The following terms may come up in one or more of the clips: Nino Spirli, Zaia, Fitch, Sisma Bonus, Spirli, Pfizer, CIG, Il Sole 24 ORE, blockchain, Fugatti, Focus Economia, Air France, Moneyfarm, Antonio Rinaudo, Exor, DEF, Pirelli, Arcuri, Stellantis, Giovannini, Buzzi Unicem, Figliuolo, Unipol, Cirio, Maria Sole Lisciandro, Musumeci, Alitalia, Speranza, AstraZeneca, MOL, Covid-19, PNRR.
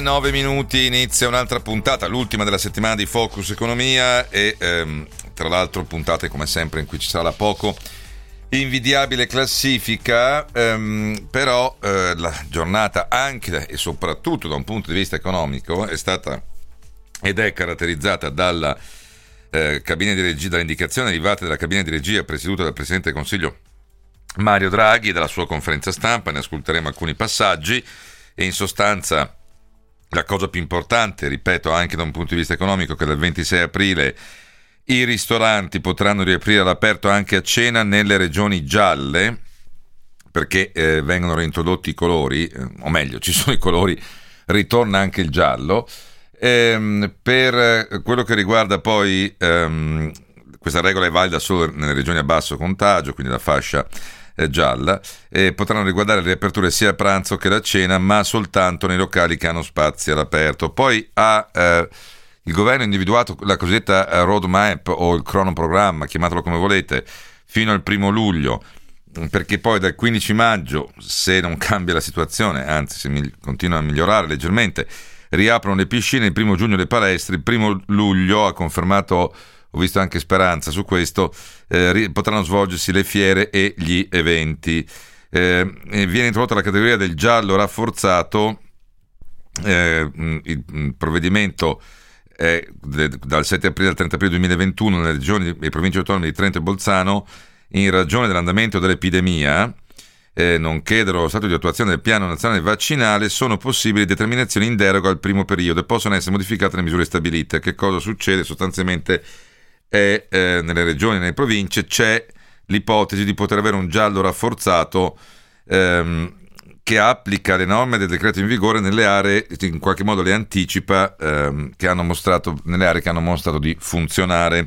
Nove minuti, inizia un'altra puntata, l'ultima della settimana di Focus Economia e tra l'altro puntate come sempre in cui ci sarà la poco invidiabile classifica, però la giornata anche e soprattutto da un punto di vista economico è stata ed è caratterizzata dalla cabina di regia, dalle indicazioni arrivate dalla cabina di regia presieduta dal Presidente del Consiglio Mario Draghi e dalla sua conferenza stampa. Ne ascolteremo alcuni passaggi. E in sostanza la cosa più importante, ripeto, anche da un punto di vista economico, che dal 26 aprile i ristoranti potranno riaprire all'aperto anche a cena nelle regioni gialle, perché vengono reintrodotti i colori, o meglio, ci sono i colori, ritorna anche il giallo. Per quello che riguarda poi, questa regola è valida solo nelle regioni a basso contagio, quindi la fascia gialla, potranno riguardare le riaperture sia a pranzo che la cena, ma soltanto nei locali che hanno spazi all'aperto. Poi il governo ha individuato la cosiddetta roadmap o il cronoprogramma, chiamatelo come volete, fino al 1° luglio, perché poi dal 15 maggio, se non cambia la situazione, anzi se continua a migliorare leggermente, riaprono le piscine, il 1° giugno le palestre, il 1° luglio ha confermato, ho visto anche Speranza su questo, potranno svolgersi le fiere e gli eventi. Viene introdotta la categoria del giallo rafforzato, il provvedimento è dal 7 aprile al 30 aprile 2021 nelle regioni e province autonome di Trento e Bolzano in ragione dell'andamento dell'epidemia, nonché dello stato di attuazione del piano nazionale vaccinale. Sono possibili determinazioni in deroga al 1° periodo e possono essere modificate le misure stabilite. Che cosa succede sostanzialmente? E nelle regioni e nelle province c'è l'ipotesi di poter avere un giallo rafforzato che applica le norme del decreto in vigore nelle aree, in qualche modo le anticipa, che hanno mostrato, nelle aree che hanno mostrato di funzionare.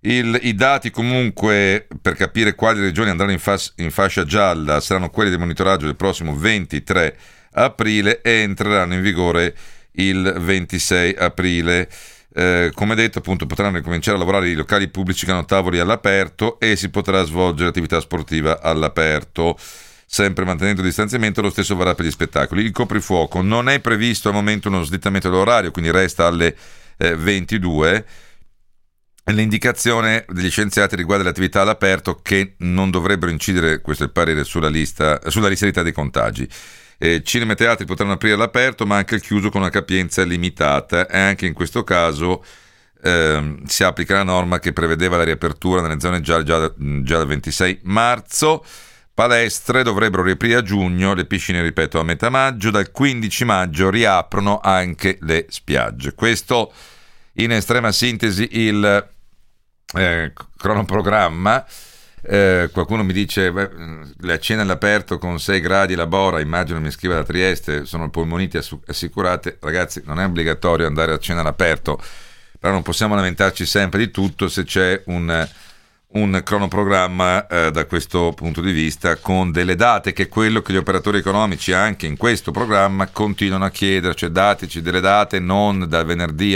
I dati comunque per capire quali regioni andranno in fascia gialla saranno quelli del monitoraggio del prossimo 23 aprile e entreranno in vigore il 26 aprile. Come detto, appunto, potranno ricominciare a lavorare i locali pubblici che hanno tavoli all'aperto e si potrà svolgere attività sportiva all'aperto, sempre mantenendo il distanziamento. Lo stesso varrà per gli spettacoli. Il coprifuoco: non è previsto al momento uno slittamento dell'orario, quindi resta alle 22. L'indicazione degli scienziati riguarda le attività all'aperto che non dovrebbero incidere, questo è il parere, sulla risalita dei contagi. Cinema e teatri potranno aprire all'aperto ma anche al chiuso con una capienza limitata, e anche in questo caso si applica la norma che prevedeva la riapertura nelle zone gialle già dal 26 marzo. Palestre dovrebbero riaprire a giugno, le piscine ripeto a metà maggio, dal 15 maggio riaprono anche le spiagge. Questo in estrema sintesi il cronoprogramma. Qualcuno mi dice la cena all'aperto con 6 gradi la Bora, immagino mi scriva da Trieste, sono polmoniti assicurate. Ragazzi, non è obbligatorio andare a cena all'aperto, però non possiamo lamentarci sempre di tutto se c'è un cronoprogramma da questo punto di vista, con delle date, che è quello che gli operatori economici anche in questo programma continuano a chiederci, cioè dateci delle date, non dal venerdì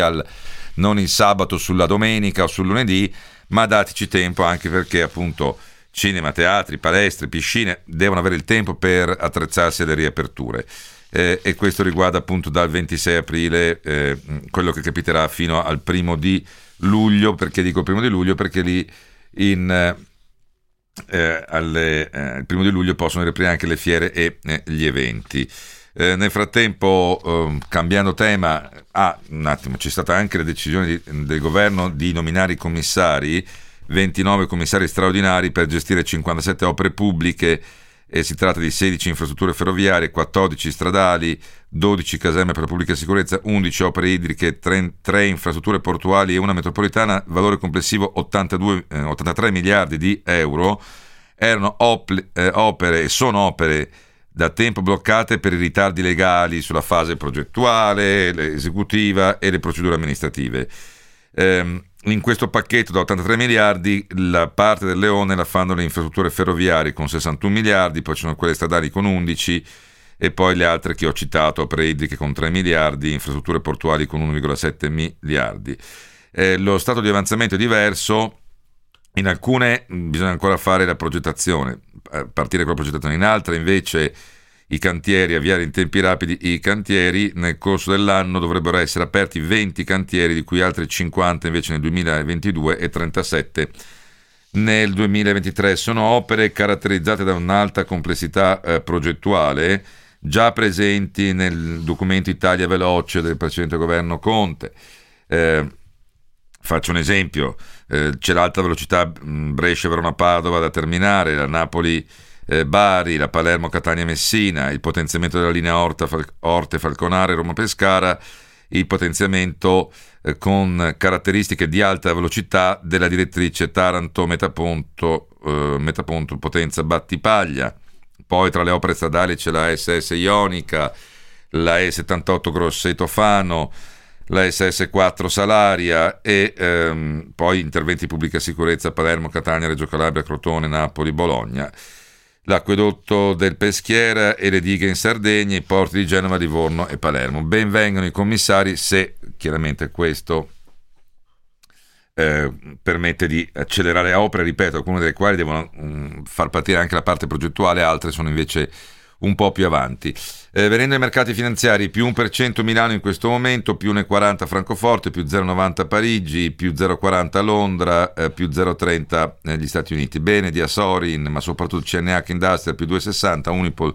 non il sabato sulla domenica o sul lunedì, ma dateci tempo, anche perché appunto cinema, teatri, palestre, piscine devono avere il tempo per attrezzarsi alle riaperture, e questo riguarda appunto dal 26 aprile quello che capiterà fino al 1° di luglio. Perché dico 1° di luglio? Perché lì il 1° di luglio possono riaprire anche le fiere e gli eventi. Nel frattempo, cambiando tema, un attimo, c'è stata anche la decisione del governo di nominare i commissari, 29 commissari straordinari per gestire 57 opere pubbliche Si tratta di 16 infrastrutture ferroviarie, 14 stradali, 12 caserme per la pubblica sicurezza, 11 opere idriche, 3 infrastrutture portuali e una metropolitana, valore complessivo 83 miliardi di euro. Erano opere e sono opere da tempo bloccate per i ritardi legali sulla fase progettuale, esecutiva e le procedure amministrative. In questo pacchetto da 83 miliardi la parte del leone la fanno le infrastrutture ferroviarie con 61 miliardi, poi ci sono quelle stradali con 11 e poi le altre che ho citato, opere idriche con 3 miliardi, infrastrutture portuali con 1,7 miliardi. Lo stato di avanzamento è diverso, in alcune bisogna ancora fare la progettazione, partire con la progettazione, in altre invece i cantieri, avviare in tempi rapidi i cantieri. Nel corso dell'anno dovrebbero essere aperti 20 cantieri, di cui altri 50 invece nel 2022 e 37 nel 2023. Sono opere caratterizzate da un'alta complessità progettuale, già presenti nel documento Italia Veloce del precedente governo Conte. Faccio un esempio, c'è l'alta velocità Brescia-Verona-Padova da terminare, la Napoli-Bari, la Palermo-Catania-Messina, il potenziamento della linea Orte-Falconare-Roma-Pescara, il potenziamento con caratteristiche di alta velocità della direttrice Taranto-Metaponto-Potenza-Battipaglia. Poi tra le opere stradali c'è la SS Ionica, la E78 Grosseto-Fano, la SS4 Salaria e poi interventi di pubblica sicurezza Palermo, Catania, Reggio Calabria, Crotone, Napoli, Bologna, l'acquedotto del Peschiera e le dighe in Sardegna, i porti di Genova, Livorno e Palermo. Ben vengano i commissari se chiaramente questo permette di accelerare opere, ripeto, alcune delle quali devono far partire anche la parte progettuale, altre sono invece un po' più avanti. Venendo ai mercati finanziari, più 1% Milano in questo momento, più 1,40 Francoforte, più 0,90 Parigi, più 0,40 Londra, più 0,30 negli Stati Uniti. Bene di Asorin, ma soprattutto CNH Industrial, più 2,60, Unipol,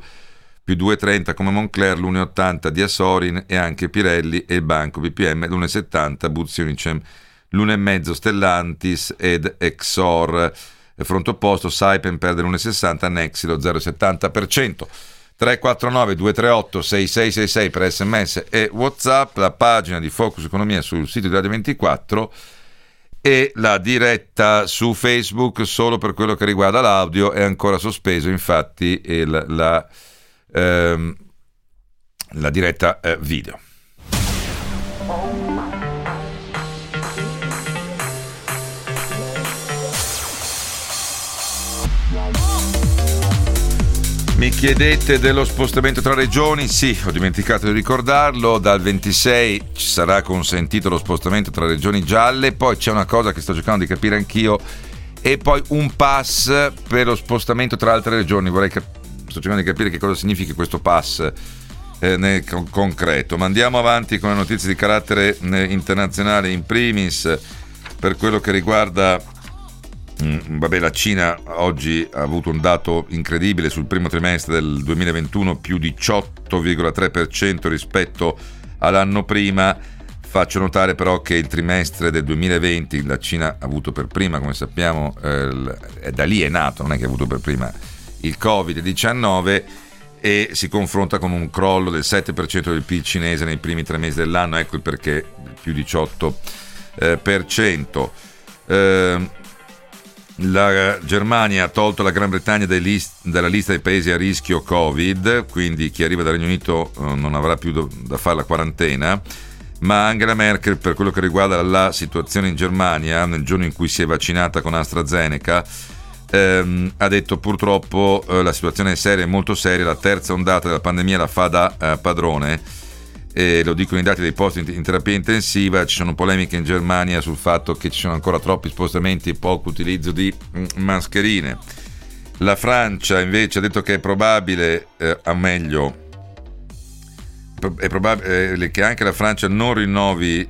più 2,30 come Moncler, l'1,80 di Asorin e anche Pirelli e il Banco BPM, l'1,70 Buzzi Unicem, l'1,5 Stellantis ed Exor. Fronte opposto, Saipem perde l'1,60, Nexi lo 0,70%. 349 238 6666 per SMS e WhatsApp, la pagina di Focus Economia sul sito di Radio 24 e la diretta su Facebook. Solo per quello che riguarda l'audio è ancora sospeso, infatti, la diretta video. Mi chiedete dello spostamento tra regioni? Sì, ho dimenticato di ricordarlo, dal 26 ci sarà consentito lo spostamento tra regioni gialle, poi c'è una cosa che sto cercando di capire anch'io e poi un pass per lo spostamento tra altre regioni. Sto cercando di capire che cosa significhi questo pass nel concreto, ma andiamo avanti con le notizie di carattere internazionale. In primis, per quello che riguarda la Cina, oggi ha avuto un dato incredibile sul primo trimestre del 2021, più 18,3% rispetto all'anno prima. Faccio notare però che il trimestre del 2020 la Cina ha avuto per prima, come sappiamo, da lì è nato, non è che ha avuto per prima il Covid-19, e si confronta con un crollo del 7% del PIL cinese nei primi 3 mesi dell'anno, ecco il perché più 18%. La Germania ha tolto la Gran Bretagna dalla lista dei paesi a rischio Covid, quindi chi arriva dal Regno Unito non avrà più da fare la quarantena, ma Angela Merkel, per quello che riguarda la situazione in Germania, nel giorno in cui si è vaccinata con AstraZeneca, ha detto purtroppo la situazione è seria, è molto seria, la terza ondata della pandemia la fa da padrone. E lo dicono i dati dei posti in terapia intensiva. Ci sono polemiche in Germania sul fatto che ci sono ancora troppi spostamenti e poco utilizzo di mascherine. La Francia invece ha detto che è probabile, che anche la Francia non rinnovi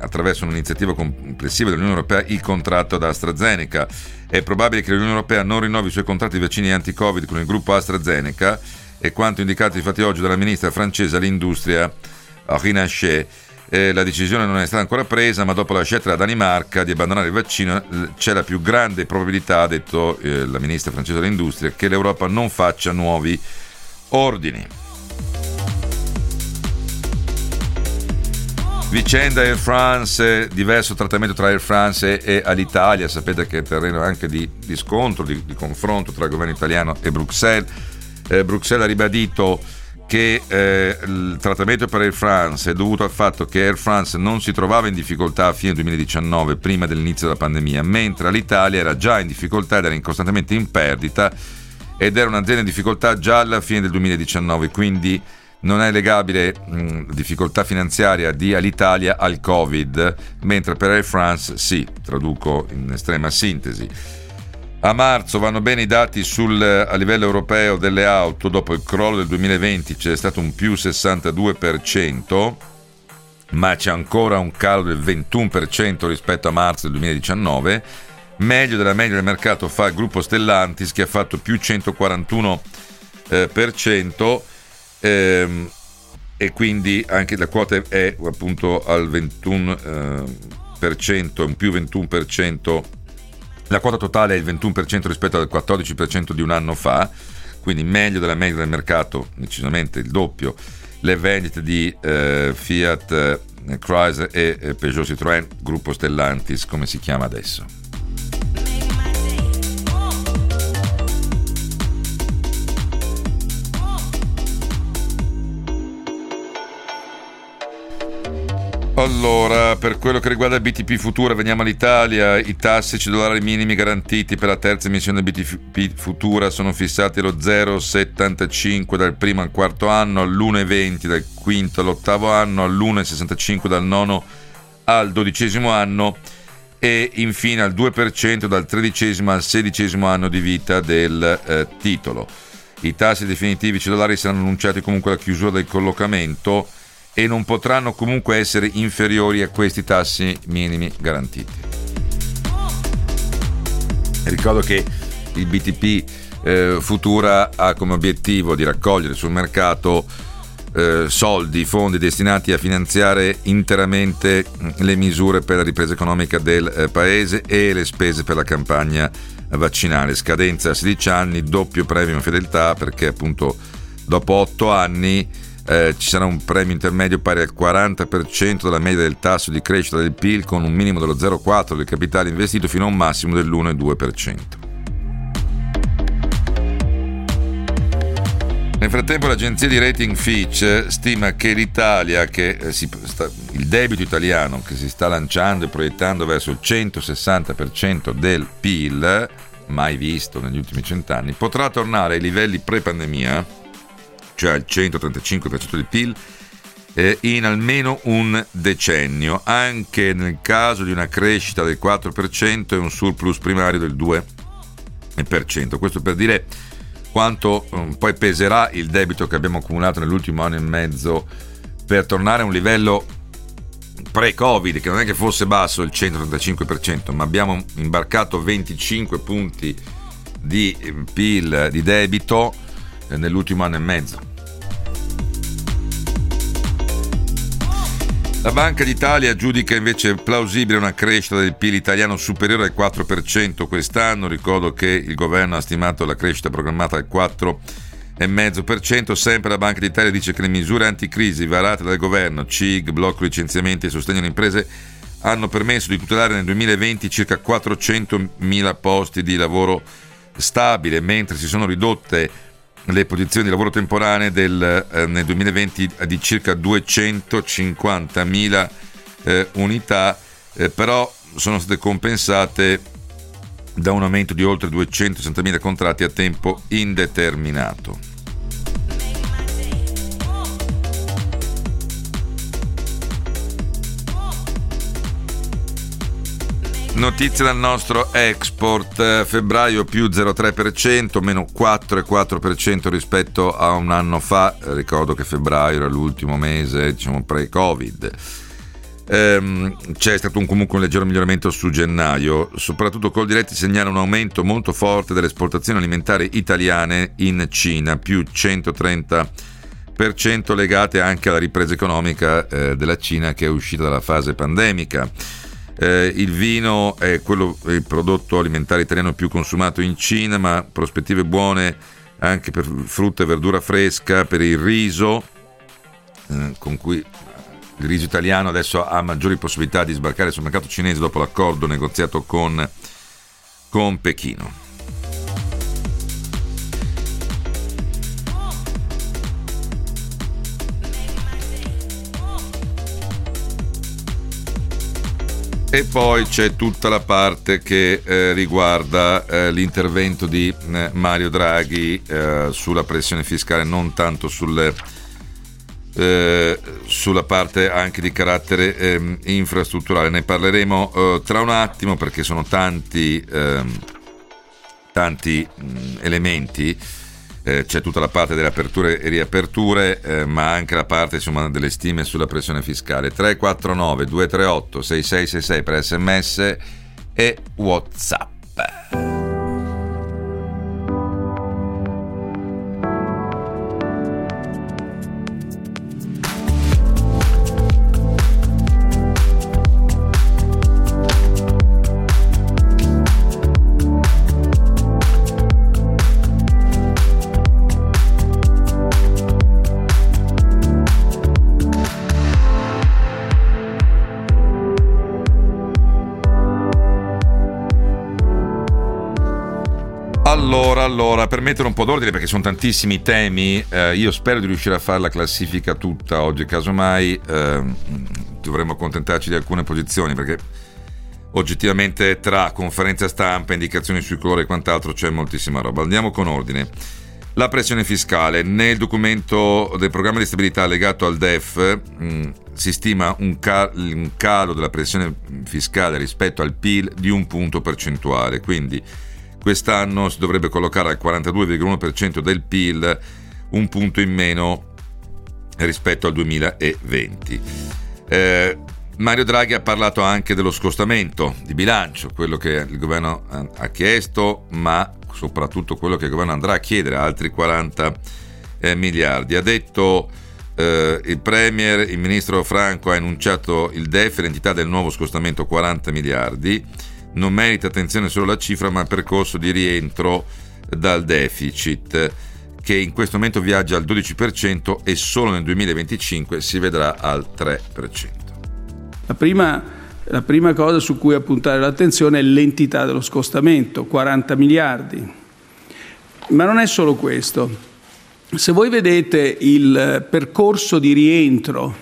attraverso un'iniziativa complessiva dell'Unione Europea il contratto ad AstraZeneca. È probabile che l'Unione Europea non rinnovi i suoi contratti di vaccini anti-Covid con il gruppo AstraZeneca, e quanto indicato infatti oggi dalla ministra francese all'industria Rinaudo, La decisione non è stata ancora presa, ma dopo la scelta della Danimarca di abbandonare il vaccino c'è la più grande probabilità, ha detto la ministra francese dell'industria, che l'Europa non faccia nuovi ordini. Vicenda Air France, diverso trattamento tra Air France e Alitalia. Sapete che è terreno anche di scontro, di confronto tra il governo italiano e Bruxelles. Bruxelles ha ribadito che il trattamento per Air France è dovuto al fatto che Air France non si trovava in difficoltà a fine 2019, prima dell'inizio della pandemia, mentre l'Italia era già in difficoltà ed era costantemente in perdita, ed era un'azienda in difficoltà già alla fine del 2019, quindi non è legabile difficoltà finanziaria di Alitalia al Covid, mentre per Air France sì, traduco in estrema sintesi. A marzo vanno bene i dati a livello europeo delle auto. Dopo il crollo del 2020 c'è stato un più 62%, ma c'è ancora un calo del 21% rispetto a marzo del 2019. Meglio della media del mercato fa il gruppo Stellantis, che ha fatto più 141%, e quindi anche la quota è appunto al 21%, un più 21%. La quota totale è il 21% rispetto al 14% di un anno fa, quindi meglio della media del mercato, decisamente il doppio. Le vendite di Fiat, Chrysler e Peugeot Citroën, gruppo Stellantis, come si chiama adesso. Allora, per quello che riguarda BTP Futura, veniamo all'Italia. I tassi cedolari minimi garantiti per la terza emissione del BTP Futura sono fissati allo 0,75 dal primo al quarto anno, all'1,20 dal quinto all'ottavo anno, all'1,65 dal nono al dodicesimo anno e infine al 2% dal tredicesimo al sedicesimo anno di vita del titolo. I tassi definitivi cedolari saranno annunciati comunque alla chiusura del collocamento e non potranno comunque essere inferiori a questi tassi minimi garantiti. Ricordo che il BTP Futura ha come obiettivo di raccogliere sul mercato fondi destinati a finanziare interamente le misure per la ripresa economica del Paese e le spese per la campagna vaccinale. Scadenza a 16 anni, doppio premio fedeltà, perché appunto dopo 8 anni ci sarà un premio intermedio pari al 40% della media del tasso di crescita del PIL, con un minimo dello 0,4% del capitale investito fino a un massimo dell'1,2%. Nel frattempo l'agenzia di rating Fitch stima che il debito italiano, che si sta lanciando e proiettando verso il 160% del PIL, mai visto negli ultimi 100 anni, potrà tornare ai livelli pre-pandemia, cioè il 135% del PIL, in almeno un decennio, anche nel caso di una crescita del 4% e un surplus primario del 2%. Questo per dire quanto poi peserà il debito che abbiamo accumulato nell'ultimo anno e mezzo per tornare a un livello pre-Covid, che non è che fosse basso il 135%, ma abbiamo imbarcato 25 punti di PIL di debito nell'ultimo anno e mezzo. La Banca d'Italia giudica invece plausibile una crescita del PIL italiano superiore al 4% quest'anno. Ricordo che il governo ha stimato la crescita programmata al 4,5%. Sempre la Banca d'Italia dice che le misure anticrisi varate dal governo, CIG, blocco licenziamenti e sostegno alle imprese, hanno permesso di tutelare nel 2020 circa 400.000 posti di lavoro stabile, mentre si sono ridotte le posizioni di lavoro temporanee nel 2020 di circa 250.000 unità, però sono state compensate da un aumento di oltre 260.000 contratti a tempo indeterminato. Notizie dal nostro export: febbraio più 0,3%, meno 4,4% rispetto a un anno fa. Ricordo che febbraio era l'ultimo mese, diciamo, pre-Covid. C'è stato comunque un leggero miglioramento su gennaio. Soprattutto Coldiretti segnala un aumento molto forte delle esportazioni alimentari italiane in Cina, più 130%. 3% legate anche alla ripresa economica della Cina, che è uscita dalla fase pandemica. Il vino è il prodotto alimentare italiano più consumato in Cina, ma prospettive buone anche per frutta e verdura fresca, per il riso, con cui il riso italiano adesso ha maggiori possibilità di sbarcare sul mercato cinese dopo l'accordo negoziato con Pechino. E poi c'è tutta la parte che riguarda l'intervento di Mario Draghi sulla pressione fiscale, non tanto sulla parte anche di carattere infrastrutturale. Ne parleremo tra un attimo, perché sono tanti elementi. C'è tutta la parte delle aperture e riaperture, ma anche la parte, insomma, delle stime sulla pressione fiscale. 349 238 6666 per SMS e WhatsApp. Allora, per mettere un po' d'ordine, perché sono tantissimi temi, io spero di riuscire a fare la classifica tutta oggi, casomai dovremmo accontentarci di alcune posizioni, perché oggettivamente tra conferenza stampa, indicazioni sui colori e quant'altro c'è moltissima roba. Andiamo con ordine. La pressione fiscale. Nel documento del programma di stabilità legato al DEF si stima un calo della pressione fiscale rispetto al PIL di 1 punto percentuale, quindi quest'anno si dovrebbe collocare al 42,1% del PIL, 1 punto in meno rispetto al 2020. Mario Draghi ha parlato anche dello scostamento di bilancio, quello che il governo ha chiesto, ma soprattutto quello che il governo andrà a chiedere, altri 40 miliardi. Ha detto il Premier, il Ministro Franco ha enunciato il DEF, l'entità del nuovo scostamento 40 miliardi. Non merita attenzione solo la cifra, ma il percorso di rientro dal deficit, che in questo momento viaggia al 12% e solo nel 2025 si vedrà al 3%. La prima cosa su cui appuntare l'attenzione è l'entità dello scostamento, 40 miliardi. Ma non è solo questo. Se voi vedete il percorso di rientro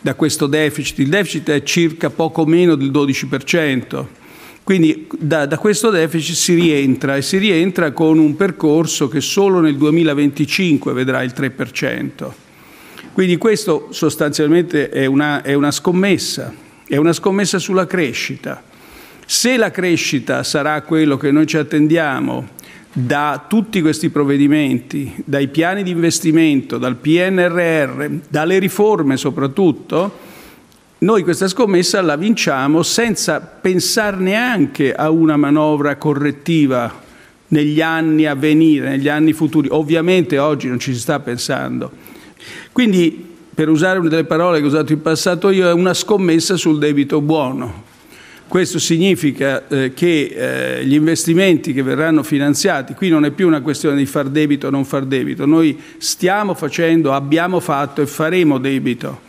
da questo deficit, il deficit è circa poco meno del 12%. Quindi da questo deficit si rientra con un percorso che solo nel 2025 vedrà il 3%. Quindi questo sostanzialmente è una scommessa, sulla crescita. Se la crescita sarà quello che noi ci attendiamo da tutti questi provvedimenti, dai piani di investimento, dal PNRR, dalle riforme soprattutto, noi questa scommessa la vinciamo senza pensare neanche a una manovra correttiva negli anni a venire, negli anni futuri. Ovviamente oggi non ci si sta pensando. Quindi, per usare una delle parole che ho usato in passato io, è una scommessa sul debito buono. Questo significa che gli investimenti che verranno finanziati, qui non è più una questione di far debito o non far debito, noi stiamo facendo, abbiamo fatto e faremo debito.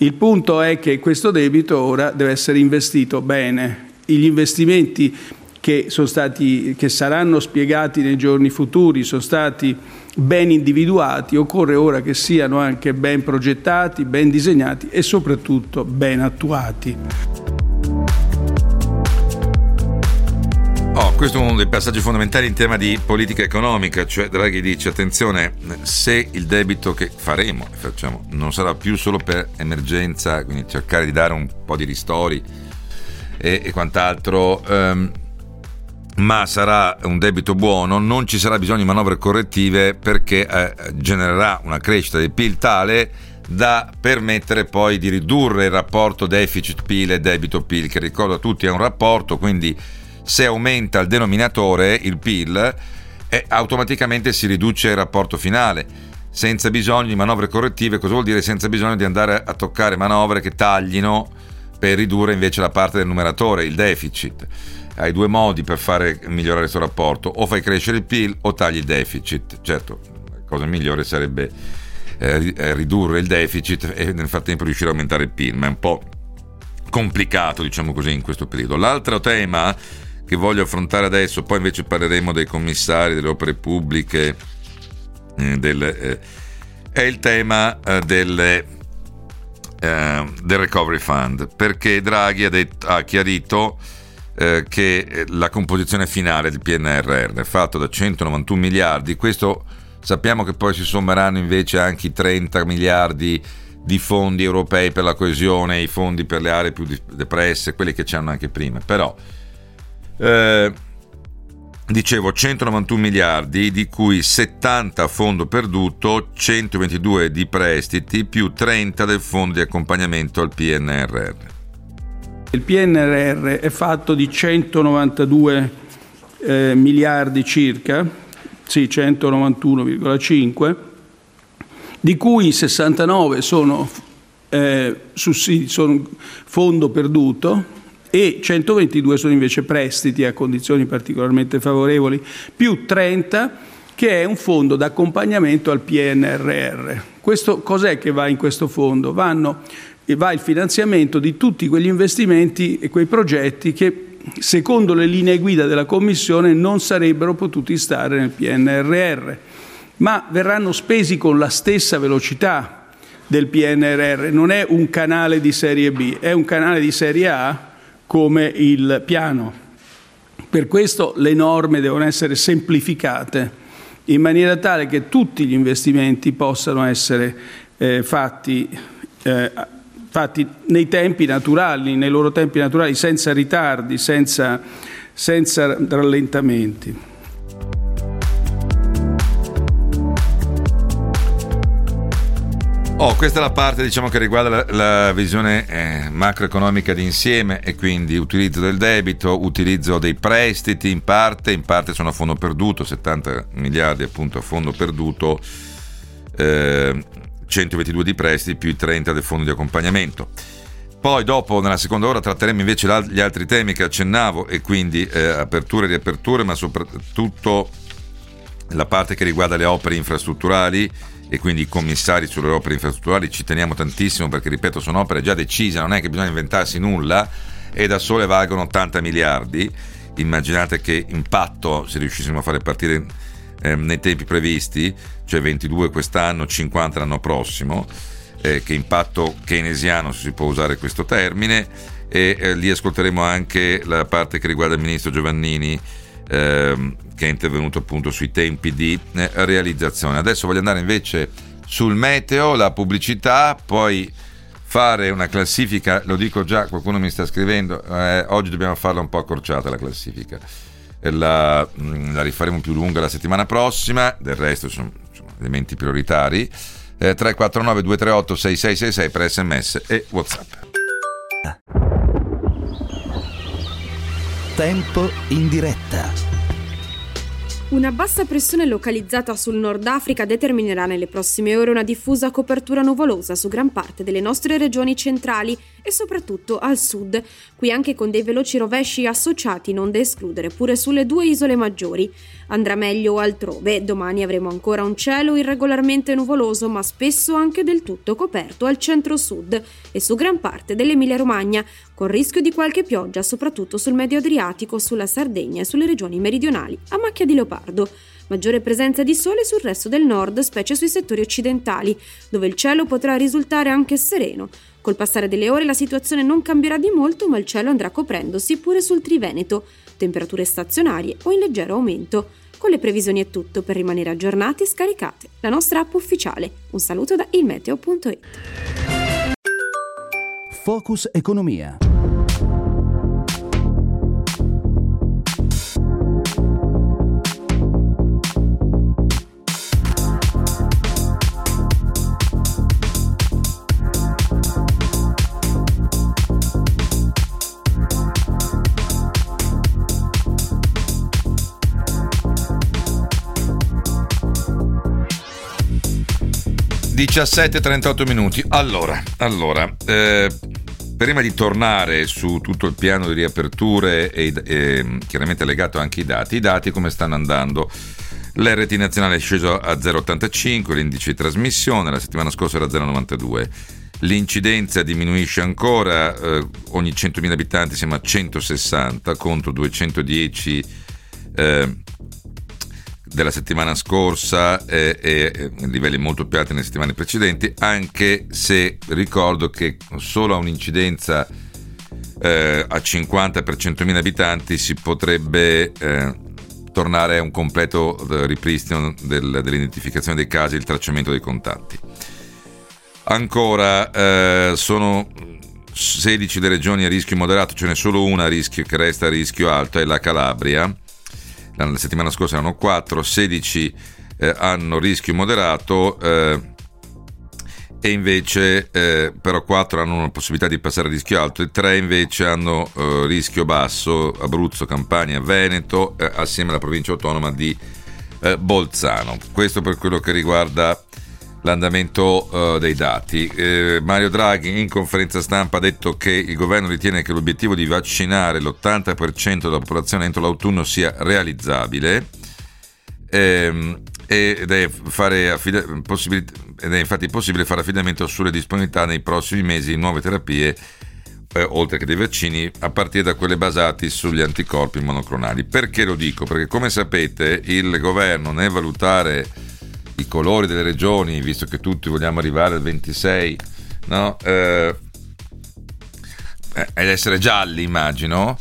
Il punto è che questo debito ora deve essere investito bene. Gli investimenti che saranno spiegati nei giorni futuri sono stati ben individuati, occorre ora che siano anche ben progettati, ben disegnati e soprattutto ben attuati. Questo è uno dei passaggi fondamentali in tema di politica economica, cioè Draghi dice attenzione, se il debito che facciamo non sarà più solo per emergenza, quindi cercare di dare un po' di ristori e quant'altro, ma sarà un debito buono, non ci sarà bisogno di manovre correttive, perché genererà una crescita del PIL tale da permettere poi di ridurre il rapporto deficit-PIL e debito-PIL, che ricordo a tutti è un rapporto, quindi se aumenta il denominatore, il PIL, automaticamente si riduce il rapporto finale. senza bisogno di manovre correttive. Cosa vuol dire senza bisogno di andare a toccare manovre che taglino per ridurre invece la parte del numeratore, il deficit? Hai due modi per fare migliorare questo rapporto: o fai crescere il PIL o tagli il deficit. Certo, la cosa migliore sarebbe ridurre il deficit e nel frattempo riuscire a aumentare il PIL, ma è un po' complicato, diciamo così, in questo periodo. L'altro tema che voglio affrontare adesso, poi invece parleremo dei commissari, delle opere pubbliche, è il tema del Recovery Fund, perché Draghi ha chiarito che la composizione finale del PNRR è fatta da 191 miliardi, questo sappiamo che poi si sommeranno invece anche i 30 miliardi di fondi europei per la coesione, i fondi per le aree più depresse, quelli che c'erano anche prima, però dicevo 191 miliardi di cui 70 a fondo perduto, 122 di prestiti più 30 del fondo di accompagnamento al PNRR. Il PNRR è fatto di 192 miliardi circa, sì, 191,5, di cui 69 sono fondo perduto e 122 sono invece prestiti a condizioni particolarmente favorevoli, più 30 che è un fondo d'accompagnamento al PNRR. Questo cos'è che va in questo fondo? Va il finanziamento di tutti quegli investimenti e quei progetti che secondo le linee guida della Commissione non sarebbero potuti stare nel PNRR, ma verranno spesi con la stessa velocità del PNRR. Non è un canale di serie B, è un canale di serie A come il piano. Per questo le norme devono essere semplificate in maniera tale che tutti gli investimenti possano essere fatti nei tempi naturali, nei loro tempi naturali, senza ritardi, senza rallentamenti. Questa è la parte, diciamo, che riguarda la visione macroeconomica d'insieme, e quindi utilizzo del debito, utilizzo dei prestiti in parte sono a fondo perduto, 70 miliardi appunto a fondo perduto, 122 di prestiti più i 30 del fondo di accompagnamento. Poi dopo nella seconda ora tratteremo invece gli altri temi che accennavo, e quindi aperture e riaperture, ma soprattutto la parte che riguarda le opere infrastrutturali e quindi i commissari sulle opere infrastrutturali. Ci teniamo tantissimo perché, ripeto, sono opere già decise, non è che bisogna inventarsi nulla, e da sole valgono 80 miliardi. Immaginate che impatto se riuscissimo a fare partire nei tempi previsti, cioè 22 quest'anno, 50 l'anno prossimo, che impatto keynesiano, se si può usare questo termine, e lì ascolteremo anche la parte che riguarda il ministro Giovannini, che è intervenuto appunto sui tempi di realizzazione. Adesso voglio andare invece sul meteo, la pubblicità, poi fare una classifica, lo dico già, qualcuno mi sta scrivendo, oggi dobbiamo farla un po' accorciata la classifica, la rifaremo più lunga la settimana prossima, del resto sono elementi prioritari. 349 238 6666 per SMS e WhatsApp. Tempo in diretta. Una bassa pressione localizzata sul Nord Africa determinerà nelle prossime ore una diffusa copertura nuvolosa su gran parte delle nostre regioni centrali e soprattutto al sud, qui anche con dei veloci rovesci associati, non da escludere pure sulle due isole maggiori. Andrà meglio altrove, domani avremo ancora un cielo irregolarmente nuvoloso ma spesso anche del tutto coperto al centro-sud e su gran parte dell'Emilia-Romagna, con rischio di qualche pioggia soprattutto sul Medio Adriatico, sulla Sardegna e sulle regioni meridionali a macchia di leopardo. Maggiore presenza di sole sul resto del nord, specie sui settori occidentali, dove il cielo potrà risultare anche sereno. Col passare delle ore la situazione non cambierà di molto, ma il cielo andrà coprendosi pure sul Triveneto, temperature stazionarie o in leggero aumento. Con le previsioni è tutto, per rimanere aggiornati scaricate la nostra app ufficiale. Un saluto da ilmeteo.it. Focus Economia. 17:38 minuti. Allora, prima di tornare su tutto il piano di riaperture e chiaramente legato anche ai dati, come stanno andando? L'RT nazionale è sceso a 0,85, l'indice di trasmissione la settimana scorsa era 0,92. L'incidenza diminuisce ancora, ogni 100.000 abitanti siamo a 160 contro 210 della settimana scorsa e livelli molto più alti nelle settimane precedenti, anche se ricordo che solo a un'incidenza a 50 per 100.000 abitanti si potrebbe tornare a un completo ripristino dell'identificazione dei casi e il tracciamento dei contatti. Ancora sono 16 le regioni a rischio moderato, ce n'è solo una a rischio, che resta a rischio alto, è la Calabria. La settimana scorsa erano 4, 16 hanno rischio moderato e invece però 4 hanno una possibilità di passare a rischio alto e 3 invece hanno rischio basso, Abruzzo, Campania, Veneto, assieme alla provincia autonoma di Bolzano. Questo per quello che riguarda l'andamento dei dati. Mario Draghi in conferenza stampa ha detto che il governo ritiene che l'obiettivo di vaccinare l'80% della popolazione entro l'autunno sia realizzabile ed è infatti possibile fare affidamento sulle disponibilità nei prossimi mesi di nuove terapie oltre che dei vaccini, a partire da quelle basate sugli anticorpi monoclonali. Perché lo dico? Perché come sapete il governo, nel valutare i colori delle regioni, visto che tutti vogliamo arrivare al 26, no? Ed essere gialli, immagino.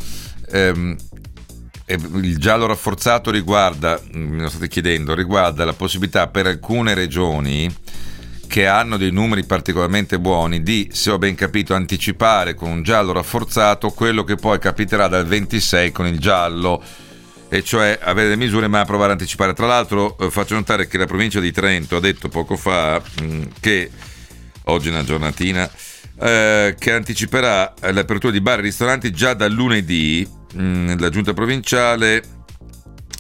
Il giallo rafforzato riguarda, me lo state chiedendo, riguarda la possibilità per alcune regioni che hanno dei numeri particolarmente buoni di, se ho ben capito, anticipare con un giallo rafforzato quello che poi capiterà dal 26 con il giallo, e cioè avere le misure ma provare a anticipare. Tra l'altro faccio notare che la provincia di Trento ha detto poco fa che oggi è una giornatina che anticiperà l'apertura di bar e ristoranti già da lunedì. La giunta provinciale,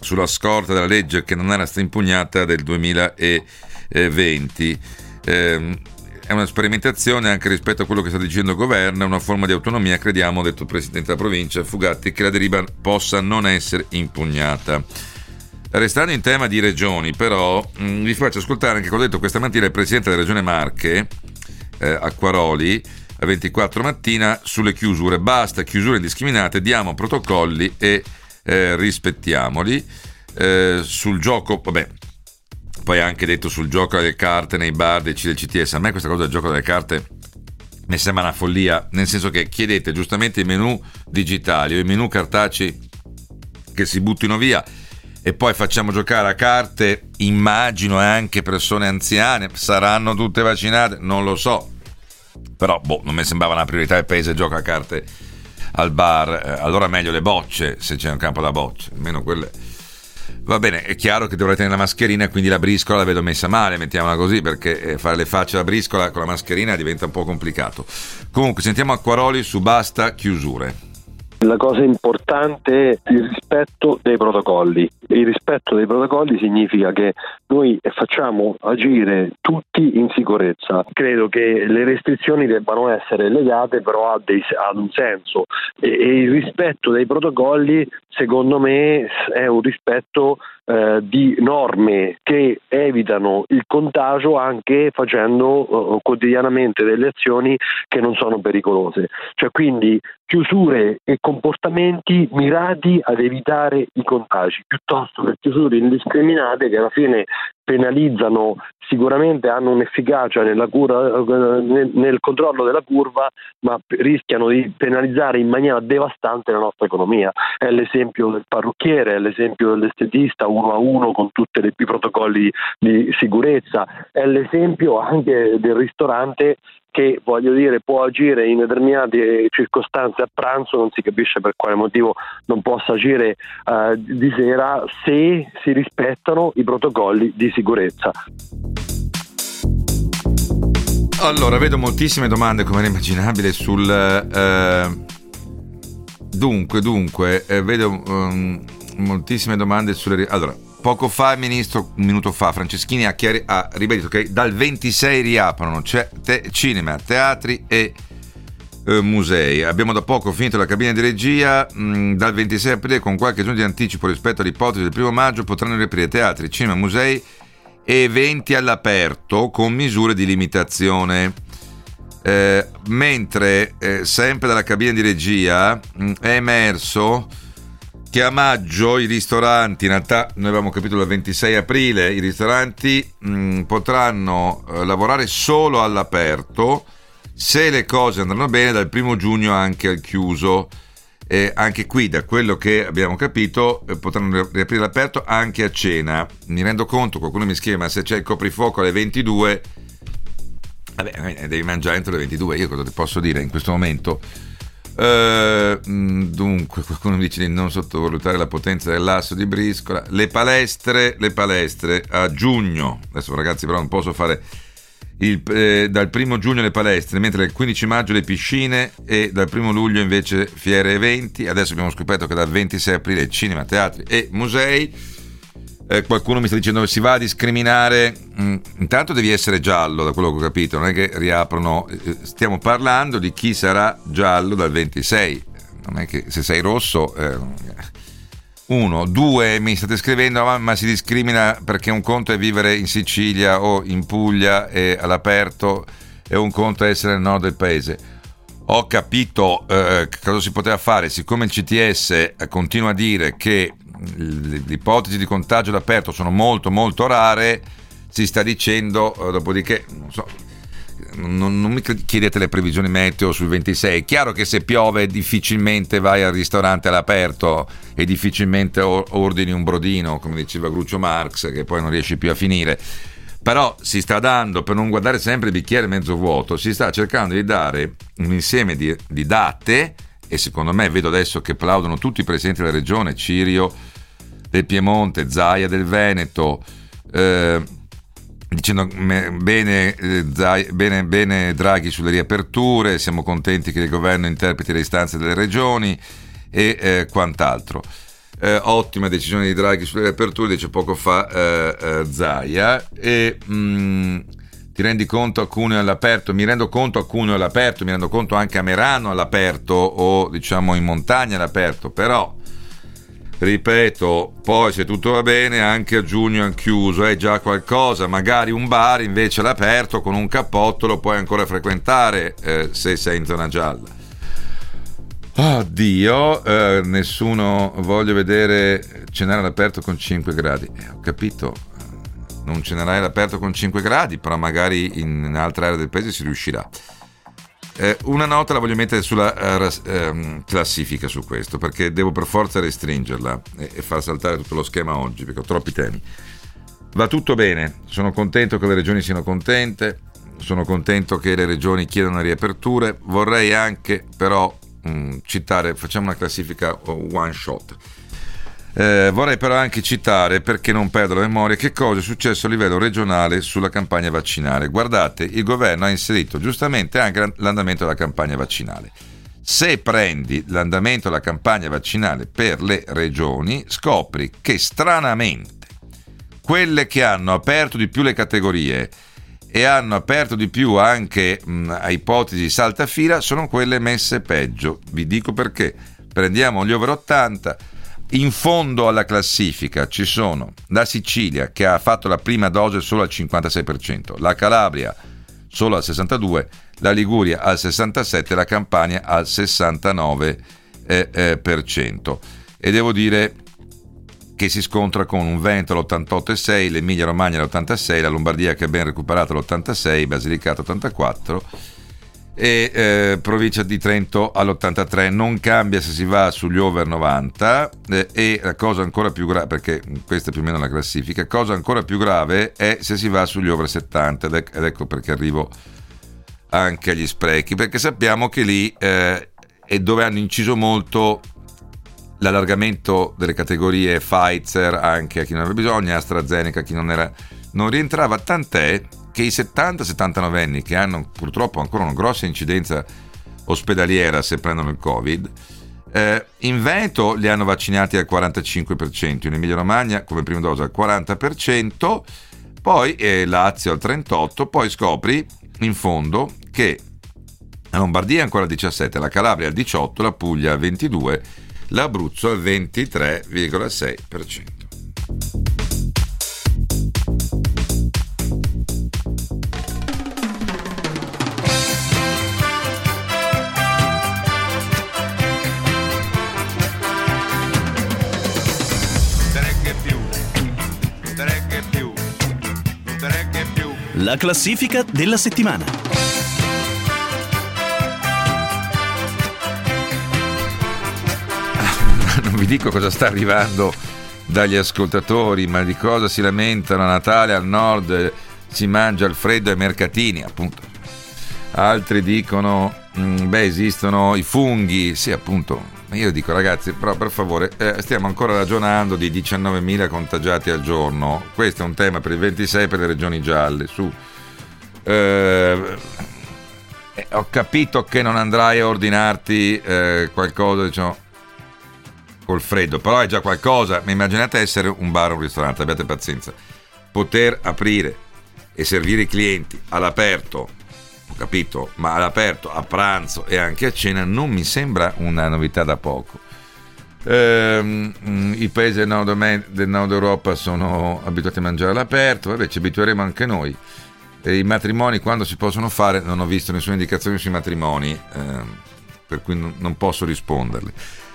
sulla scorta della legge che non era stata impugnata del 2020, è una sperimentazione anche rispetto a quello che sta dicendo il governo, è una forma di autonomia, crediamo, ha detto il presidente della provincia Fugatti, che la deriva possa non essere impugnata. Restando in tema di regioni, però vi faccio ascoltare anche cosa ha detto questa mattina il presidente della regione Marche Acquaroli a 24 mattina sulle chiusure. Basta chiusure indiscriminate, diamo protocolli e rispettiamoli. Sul gioco, vabbè, poi anche detto sul gioco delle carte nei bar del CTS. A me questa cosa del gioco delle carte mi sembra una follia, nel senso che chiedete giustamente i menu digitali o i menu cartacei che si buttino via e poi facciamo giocare a carte, immagino, anche persone anziane. Saranno tutte vaccinate, non lo so, però non mi sembrava una priorità del paese gioca a carte al bar. Allora meglio le bocce, se c'è un campo da bocce, almeno quelle. Va bene, è chiaro che dovrei tenere la mascherina, quindi la briscola la vedo messa male, mettiamola così, perché fare le facce alla briscola con la mascherina diventa un po' complicato. Comunque sentiamo Acquaroli su basta chiusure. La cosa importante è il rispetto dei protocolli. Il rispetto dei protocolli significa che noi facciamo agire tutti in sicurezza. Credo che le restrizioni debbano essere legate però ad un senso e il rispetto dei protocolli secondo me è un rispetto di norme che evitano il contagio anche facendo quotidianamente delle azioni che non sono pericolose, cioè quindi chiusure e comportamenti mirati ad evitare i contagi piuttosto che chiusure indiscriminate che alla fine penalizzano, sicuramente hanno un'efficacia nella cura, nel controllo della curva, ma rischiano di penalizzare in maniera devastante la nostra economia. È l'esempio del parrucchiere, è l'esempio dell'estetista, uno a uno con tutti i protocolli di sicurezza, è l'esempio anche del ristorante che, voglio dire, può agire in determinate circostanze a pranzo, non si capisce per quale motivo non possa agire di sera se si rispettano i protocolli di sicurezza. Allora, vedo moltissime domande, come era immaginabile, sul dunque vedo moltissime domande sulle. Allora, Poco fa il ministro, un minuto fa, Franceschini ha ribadito che dal 26 riaprono cinema, teatri e musei. Abbiamo da poco finito la cabina di regia, dal 26 aprile con qualche giorno di anticipo rispetto all'ipotesi del primo maggio potranno riaprire teatri, cinema, musei e eventi all'aperto con misure di limitazione. Mentre sempre dalla cabina di regia è emerso che a maggio i ristoranti, in realtà noi avevamo capito dal 26 aprile, i ristoranti potranno lavorare solo all'aperto, se le cose andranno bene dal 1 giugno anche al chiuso. Anche qui, da quello che abbiamo capito, potranno riaprire l'aperto anche a cena. Mi rendo conto, qualcuno mi scrive, ma se c'è il coprifuoco alle 22, vabbè, devi mangiare entro le 22, io cosa ti posso dire in questo momento? Dunque, qualcuno mi dice di non sottovalutare la potenza dell'asso di briscola. Le palestre a giugno, adesso ragazzi però non posso fare dal 1 giugno le palestre, mentre dal 15 maggio le piscine e dal 1 luglio invece fiere e eventi. Adesso abbiamo scoperto che dal 26 aprile cinema, teatri e musei. Qualcuno mi sta dicendo si va a discriminare. Intanto devi essere giallo, da quello che ho capito, non è che riaprono. Stiamo parlando di chi sarà giallo dal 26, non è che se sei rosso. Uno, due, mi state scrivendo ma si discrimina perché un conto è vivere in Sicilia o in Puglia e all'aperto e un conto è essere nel nord del paese. Ho capito cosa si poteva fare, siccome il CTS continua a dire che le ipotesi di contagio all'aperto sono molto molto rare, si sta dicendo, dopodiché non so, non mi chiedete le previsioni meteo sul 26, è chiaro che se piove difficilmente vai al ristorante all'aperto e difficilmente ordini un brodino, come diceva Groucho Marx, che poi non riesci più a finire. Però si sta dando, per non guardare sempre il bicchiere mezzo vuoto, si sta cercando di dare un insieme di date, e secondo me vedo adesso che plaudono tutti i presidenti della regione, Cirio del Piemonte, Zaia del Veneto, dicendo bene Draghi sulle riaperture, siamo contenti che il governo interpreti le istanze delle regioni e quant'altro. Ottima decisione di Draghi sulle riaperture, dice poco fa Zaia. E ti rendi conto a Cuneo all'aperto? Mi rendo conto a Cuneo all'aperto, mi rendo conto anche a Merano all'aperto o diciamo in montagna all'aperto, però ripeto, poi se tutto va bene anche a giugno hanno chiuso, è già qualcosa. Magari un bar invece all'aperto con un cappotto lo puoi ancora frequentare se sei in zona gialla. Oddio, nessuno voglio vedere cenare all'aperto con 5 gradi. Ho capito, non cenerai all'aperto con 5 gradi, però magari in altre aree del paese si riuscirà. Una nota la voglio mettere sulla classifica su questo, perché devo per forza restringerla e far saltare tutto lo schema oggi perché ho troppi temi. Va tutto bene, sono contento che le regioni siano contente, sono contento che le regioni chiedano riaperture. Vorrei anche però citare, facciamo una classifica one shot, vorrei però anche citare, perché non perdo la memoria, che cosa è successo a livello regionale sulla campagna vaccinale. Guardate, il governo ha inserito giustamente anche l'andamento della campagna vaccinale. Se prendi l'andamento della campagna vaccinale per le regioni, scopri che stranamente quelle che hanno aperto di più le categorie e hanno aperto di più anche a ipotesi saltafila sono quelle messe peggio. Vi dico perché. Prendiamo gli over 80. In fondo alla classifica ci sono la Sicilia, che ha fatto la prima dose solo al 56%, la Calabria solo al 62%, la Liguria al 67%, la Campania al 69%. E devo dire che si scontra con un Veneto all'88,6%, l'Emilia Romagna all'86%, la Lombardia che è ben recuperata all'86%, Basilicata all'84%, e provincia di Trento all'83%. Non cambia se si va sugli over 90, e la cosa ancora più grave, perché questa è più o meno la classifica, cosa ancora più grave è se si va sugli over 70, ed ecco perché arrivo anche agli sprechi, perché sappiamo che lì è dove hanno inciso molto l'allargamento delle categorie Pfizer anche a chi non aveva bisogno, AstraZeneca a chi non rientrava, tant'è che i 70-79 anni, che hanno purtroppo ancora una grossa incidenza ospedaliera se prendono il Covid, In Veneto li hanno vaccinati al 45%, in Emilia Romagna come prima dose al 40%, poi Lazio al 38%, poi scopri in fondo che la Lombardia è ancora al 17%, la Calabria al 18%, la Puglia al 22%, l'Abruzzo al 23,6%. La classifica della settimana. Non vi dico cosa sta arrivando dagli ascoltatori, ma di cosa si lamentano a Natale al nord, si mangia al freddo ai mercatini, appunto. Altri dicono, beh, esistono i funghi, sì, appunto. Io dico, ragazzi, però per favore, stiamo ancora ragionando di 19.000 contagiati al giorno. Questo è un tema per il 26 per le regioni gialle, su. Ho capito che non andrai a ordinarti qualcosa, diciamo, col freddo, però è già qualcosa. Mi immaginate essere un bar o un ristorante, abbiate pazienza, poter aprire e servire i clienti all'aperto, ho capito, ma all'aperto, a pranzo e anche a cena non mi sembra una novità da poco. I paesi del nord Europa sono abituati a mangiare all'aperto, vabbè, ci abitueremo anche noi. I matrimoni quando si possono fare, non ho visto nessuna indicazione sui matrimoni, per cui non posso risponderle.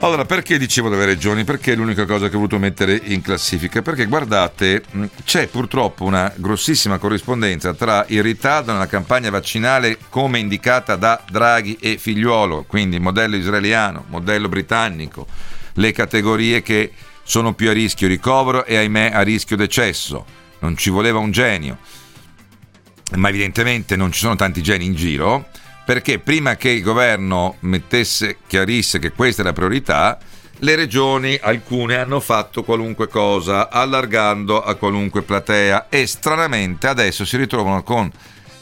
Allora, perché dicevo delle regioni? Perché è l'unica cosa che ho voluto mettere in classifica, perché guardate, c'è purtroppo una grossissima corrispondenza tra il ritardo nella campagna vaccinale come indicata da Draghi e Figliuolo, quindi modello israeliano, modello britannico, le categorie che sono più a rischio ricovero e, ahimè, a rischio decesso. Non ci voleva un genio, ma evidentemente non ci sono tanti geni in giro, perché prima che il governo chiarisse che questa è la priorità, le regioni, alcune, hanno fatto qualunque cosa, allargando a qualunque platea, e stranamente adesso si ritrovano con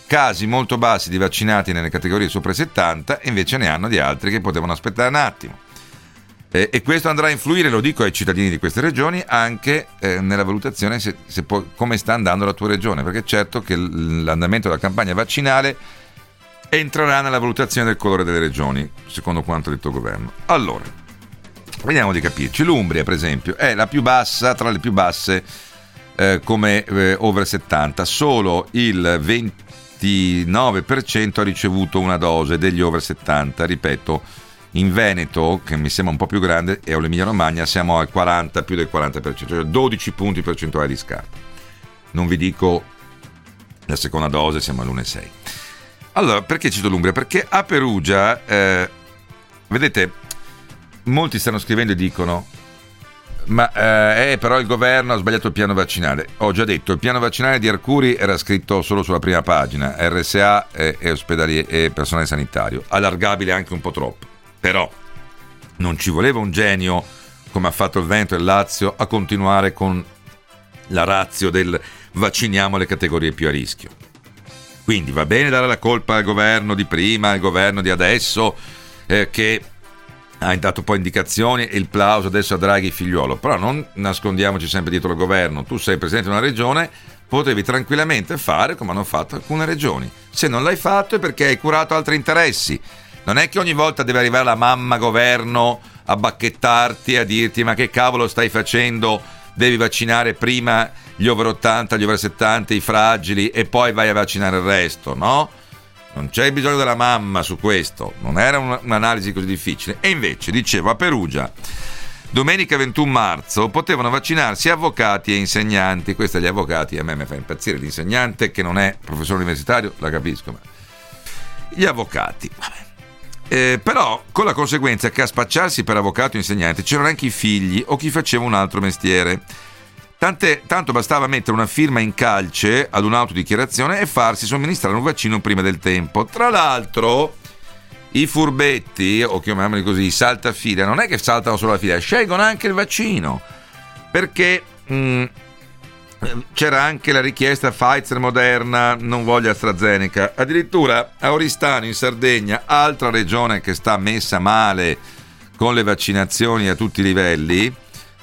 casi molto bassi di vaccinati nelle categorie sopra i 70, e invece ne hanno di altri che potevano aspettare un attimo. E questo andrà a influire, lo dico ai cittadini di queste regioni, anche nella valutazione se può, come sta andando la tua regione, perché è certo che l'andamento della campagna vaccinale entrerà nella valutazione del colore delle regioni, secondo quanto detto il governo. Allora, vediamo di capirci. L'Umbria, per esempio, è la più bassa tra le più basse come over 70. Solo il 29% ha ricevuto una dose degli over 70. Ripeto, in Veneto, che mi sembra un po' più grande, e all'Emilia Romagna siamo al 40, più del 40%, cioè 12 punti percentuali di scarto. Non vi dico la seconda dose, siamo all'1,6. Allora, perché cito l'Umbria? Perché a Perugia, vedete, molti stanno scrivendo e dicono ma però il governo ha sbagliato il piano vaccinale. Ho già detto, il piano vaccinale di Arcuri era scritto solo sulla prima pagina, RSA e ospedali e personale sanitario, allargabile anche un po' troppo, però non ci voleva un genio come ha fatto il Veneto e il Lazio a continuare con la ratio del vacciniamo le categorie più a rischio. Quindi va bene dare la colpa al governo di prima, al governo di adesso, che ha dato poi indicazioni, e il plauso adesso a Draghi e Figliuolo, però non nascondiamoci sempre dietro al governo. Tu sei presidente di una regione, potevi tranquillamente fare come hanno fatto alcune regioni. Se non l'hai fatto è perché hai curato altri interessi. Non è che ogni volta deve arrivare la mamma governo a bacchettarti, a dirti ma che cavolo stai facendo, devi vaccinare prima gli over 80, gli over 70, i fragili e poi vai a vaccinare il resto, no? Non c'è bisogno della mamma su questo, non era un'analisi così difficile. E invece, dicevo, a Perugia domenica 21 marzo potevano vaccinarsi avvocati e insegnanti. Questi gli avvocati a me mi fa impazzire, l'insegnante che non è professore universitario la capisco, ma gli avvocati, vabbè. Però con la conseguenza che a spacciarsi per avvocato e insegnante c'erano anche i figli o chi faceva un altro mestiere. Tanto bastava mettere una firma in calce ad un'autodichiarazione e farsi somministrare un vaccino prima del tempo. Tra l'altro i furbetti, o chiamiamoli così, i saltafila, non è che saltano solo la fila, scelgono anche il vaccino, perché c'era anche la richiesta Pfizer, Moderna, non voglio AstraZeneca. Addirittura a Oristano in Sardegna, altra regione che sta messa male con le vaccinazioni a tutti i livelli,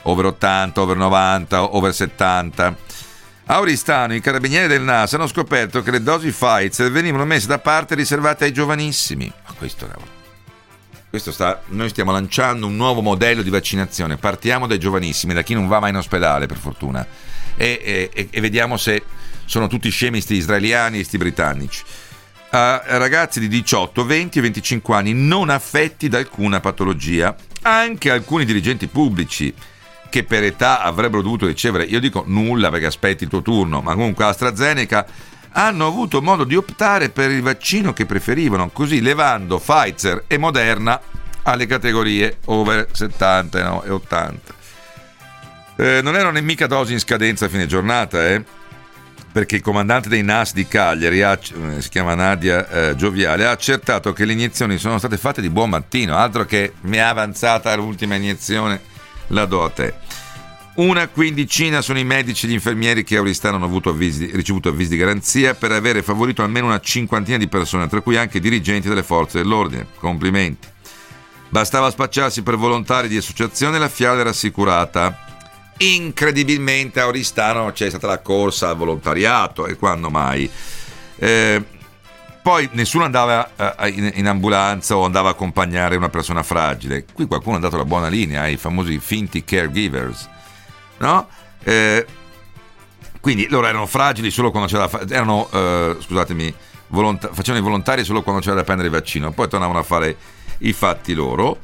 over 80, over 90, over 70. A Oristano i carabinieri del NAS hanno scoperto che le dosi Pfizer venivano messe da parte e riservate ai giovanissimi. Ma questo cavolo. Noi stiamo lanciando un nuovo modello di vaccinazione. Partiamo dai giovanissimi, da chi non va mai in ospedale, per fortuna, e vediamo se sono tutti scemi sti israeliani e sti britannici. Ragazzi di 18, 20 e 25 anni non affetti da alcuna patologia. Anche alcuni dirigenti pubblici che per età avrebbero dovuto ricevere, io dico nulla perché aspetti il tuo turno, ma comunque AstraZeneca, hanno avuto modo di optare per il vaccino che preferivano, così levando Pfizer e Moderna alle categorie over 70 no, e 80. Non erano mica dosi in scadenza a fine giornata, perché il comandante dei NAS di Cagliari, si chiama Nadia Gioviale, ha accertato che le iniezioni sono state fatte di buon mattino, altro che mi è avanzata l'ultima iniezione, la do a te. Una quindicina sono i medici e gli infermieri che a Oristano hanno avuto ricevuto avvisi di garanzia per avere favorito almeno una cinquantina di persone, tra cui anche dirigenti delle forze dell'ordine. Complimenti. Bastava spacciarsi per volontari di associazione e la fiala era assicurata. Incredibilmente a Oristano c'è stata la corsa al volontariato, e quando mai? Poi nessuno andava in ambulanza o andava a accompagnare una persona fragile. Qui qualcuno ha dato la buona linea ai famosi finti caregivers, no? Quindi loro erano fragili solo quando c'era facevano i volontari solo quando c'era da prendere il vaccino, poi tornavano a fare i fatti loro.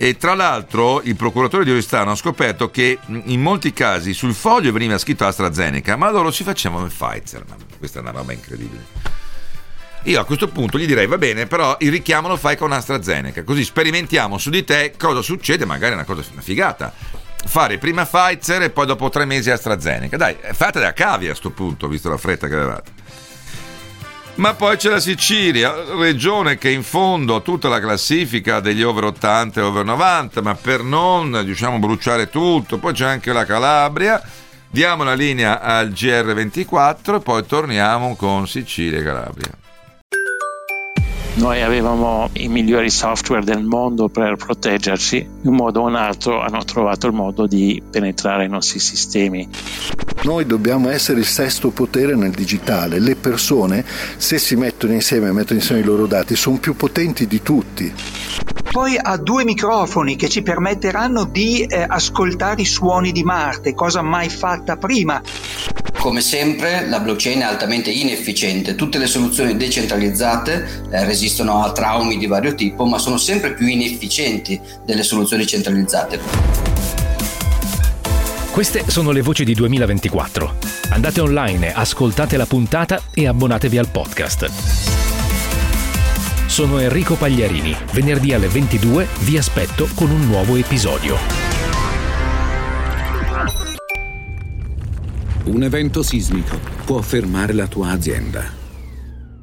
E tra l'altro il procuratore di Oristano ha scoperto che in molti casi sul foglio veniva scritto AstraZeneca, ma loro si facevano il Pfizer. Questa è una roba incredibile. Io a questo punto gli direi va bene, però il richiamo lo fai con AstraZeneca, così sperimentiamo su di te cosa succede, magari è una cosa, una figata, fare prima Pfizer e poi dopo 3 mesi AstraZeneca. Dai, fate da cavia a sto punto, visto la fretta che avevate. Ma poi c'è la Sicilia, regione che in fondo a tutta la classifica degli over 80 e over 90, ma per non, diciamo, bruciare tutto. Poi c'è anche la Calabria. Diamo la linea al GR24 e poi torniamo con Sicilia e Calabria. Noi avevamo i migliori software del mondo per proteggerci, in un modo o un altro hanno trovato il modo di penetrare i nostri sistemi. Noi dobbiamo essere il sesto potere nel digitale. Le persone, se si mettono insieme i loro dati, sono più potenti di tutti. Poi ha 2 microfoni che ci permetteranno di ascoltare i suoni di Marte, cosa mai fatta prima. Come sempre la blockchain è altamente inefficiente, tutte le soluzioni decentralizzate resistono a traumi di vario tipo, ma sono sempre più inefficienti delle soluzioni centralizzate. Queste sono le voci di 2024. Andate online, ascoltate la puntata e abbonatevi al podcast. Sono Enrico Pagliarini. Venerdì alle 22 vi aspetto con un nuovo episodio. Un evento sismico può fermare la tua azienda.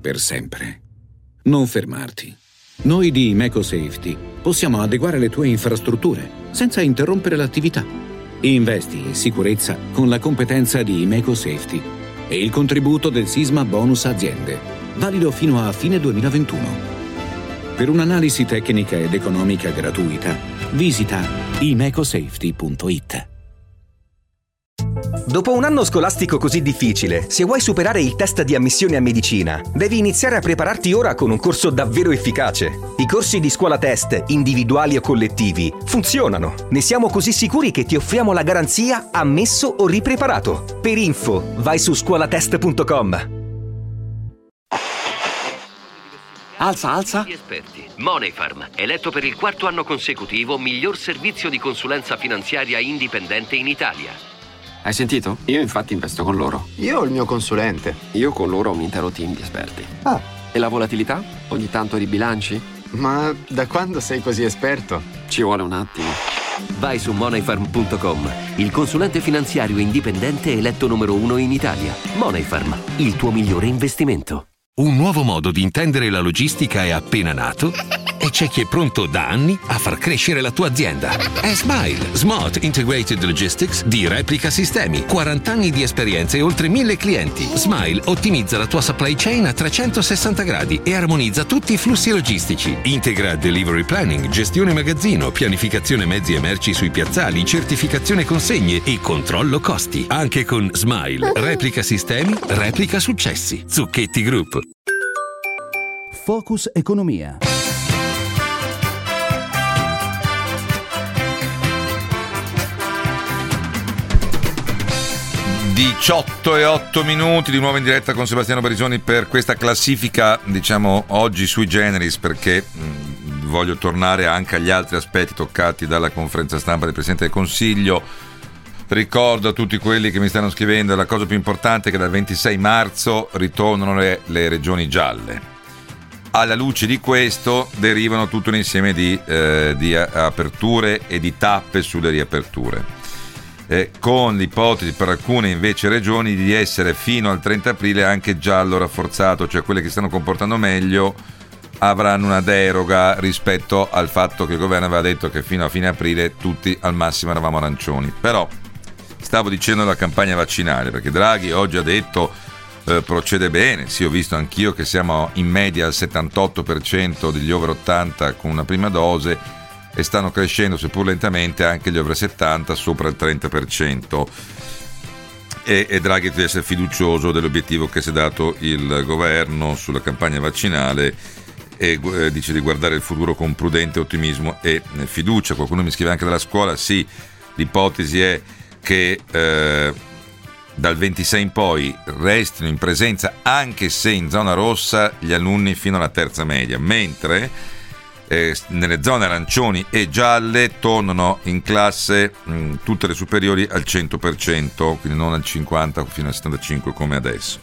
Per sempre. Non fermarti. Noi di Imeco Safety possiamo adeguare le tue infrastrutture senza interrompere l'attività. Investi in sicurezza con la competenza di Imeco Safety e il contributo del Sisma Bonus Aziende, valido fino a fine 2021. Per un'analisi tecnica ed economica gratuita, visita imecosafety.it. Dopo un anno scolastico così difficile, se vuoi superare il test di ammissione a medicina, devi iniziare a prepararti ora con un corso davvero efficace. I corsi di scuola test, individuali o collettivi, funzionano. Ne siamo così sicuri che ti offriamo la garanzia ammesso o ripreparato. Per info, vai su scuolatest.com. Alza, alza. Gli esperti. Moneyfarm, eletto per il 4º anno consecutivo miglior servizio di consulenza finanziaria indipendente in Italia. Hai sentito? Io infatti investo con loro. Io ho il mio consulente. Io con loro ho un intero team di esperti. Ah. E la volatilità? Ogni tanto ribilanci? Ma da quando sei così esperto? Ci vuole un attimo. Vai su moneyfarm.com, il consulente finanziario indipendente eletto numero 1 in Italia. Moneyfarm, il tuo migliore investimento. Un nuovo modo di intendere la logistica è appena nato e c'è chi è pronto da anni a far crescere la tua azienda. È Smile, Smart Integrated Logistics di Replica Sistemi. 40 anni di esperienza e oltre 1000 clienti. Smile ottimizza la tua supply chain a 360 gradi e armonizza tutti i flussi logistici. Integra delivery planning, gestione magazzino, pianificazione mezzi e merci sui piazzali, certificazione consegne e controllo costi. Anche con Smile, Replica Sistemi, Replica Successi. Zucchetti Group. Focus Economia. (18:08) di nuovo in diretta con Sebastiano Barisoni per questa classifica, diciamo oggi sui generis, perché voglio tornare anche agli altri aspetti toccati dalla conferenza stampa del Presidente del Consiglio. Ricordo a tutti quelli che mi stanno scrivendo, la cosa più importante è che dal 26 marzo ritornano le regioni gialle. Alla luce di questo derivano tutto un insieme di aperture e di tappe sulle riaperture. Con l'ipotesi per alcune invece regioni di essere fino al 30 aprile anche giallo rafforzato, cioè quelle che stanno comportando meglio avranno una deroga rispetto al fatto che il governo aveva detto che fino a fine aprile tutti al massimo eravamo arancioni. Però stavo dicendo la campagna vaccinale, perché Draghi oggi ha detto procede bene, sì, ho visto anch'io che siamo in media al 78% degli over 80 con una prima dose e stanno crescendo, seppur lentamente, anche gli over 70 sopra il 30%. E Draghi deve essere fiducioso dell'obiettivo che si è dato il governo sulla campagna vaccinale e dice di guardare il futuro con prudente ottimismo e fiducia. Qualcuno mi scrive anche dalla scuola, sì, l'ipotesi è che dal 26 in poi restino in presenza, anche se in zona rossa, gli alunni fino alla terza media, mentre nelle zone arancioni e gialle tornano in classe tutte le superiori al 100%, quindi non al 50 fino al 75 come adesso.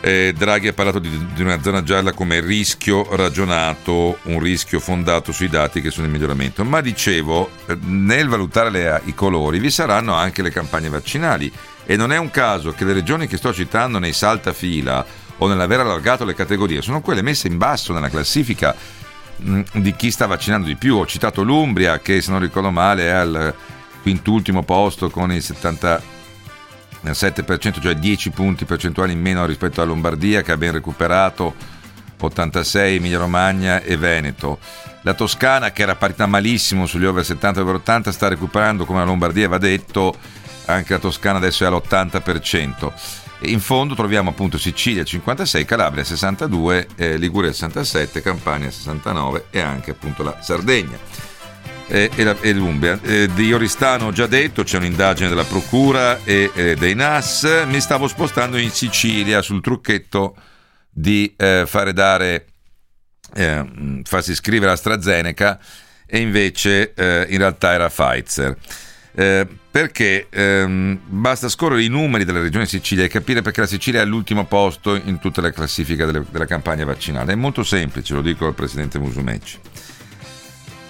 Draghi ha parlato di una zona gialla come rischio ragionato, un rischio fondato sui dati che sono in miglioramento, ma dicevo nel valutare i colori vi saranno anche le campagne vaccinali e non è un caso che le regioni che sto citando nei saltafila o nell'aver allargato le categorie sono quelle messe in basso nella classifica di chi sta vaccinando di più. Ho citato l'Umbria che, se non ricordo male, è al quintultimo posto con il 77%, cioè 10 punti percentuali in meno rispetto alla Lombardia che ha ben recuperato, 86, Emilia Romagna e Veneto. La Toscana, che era partita malissimo sugli over 70 e over 80, sta recuperando come la Lombardia, va detto, anche la Toscana adesso è all'80%. In fondo troviamo appunto Sicilia 56, Calabria 62, Liguria 67, Campania 69 e anche appunto la Sardegna e l'Umbria. Di Oristano ho già detto, c'è un'indagine della Procura e dei NAS. Mi stavo spostando in Sicilia sul trucchetto di farsi iscrivere AstraZeneca e invece in realtà era Pfizer. Perché basta scorrere i numeri della regione Sicilia e capire perché la Sicilia è all'ultimo posto in tutta la classifica della campagna vaccinale. È molto semplice, lo dico al presidente Musumeci.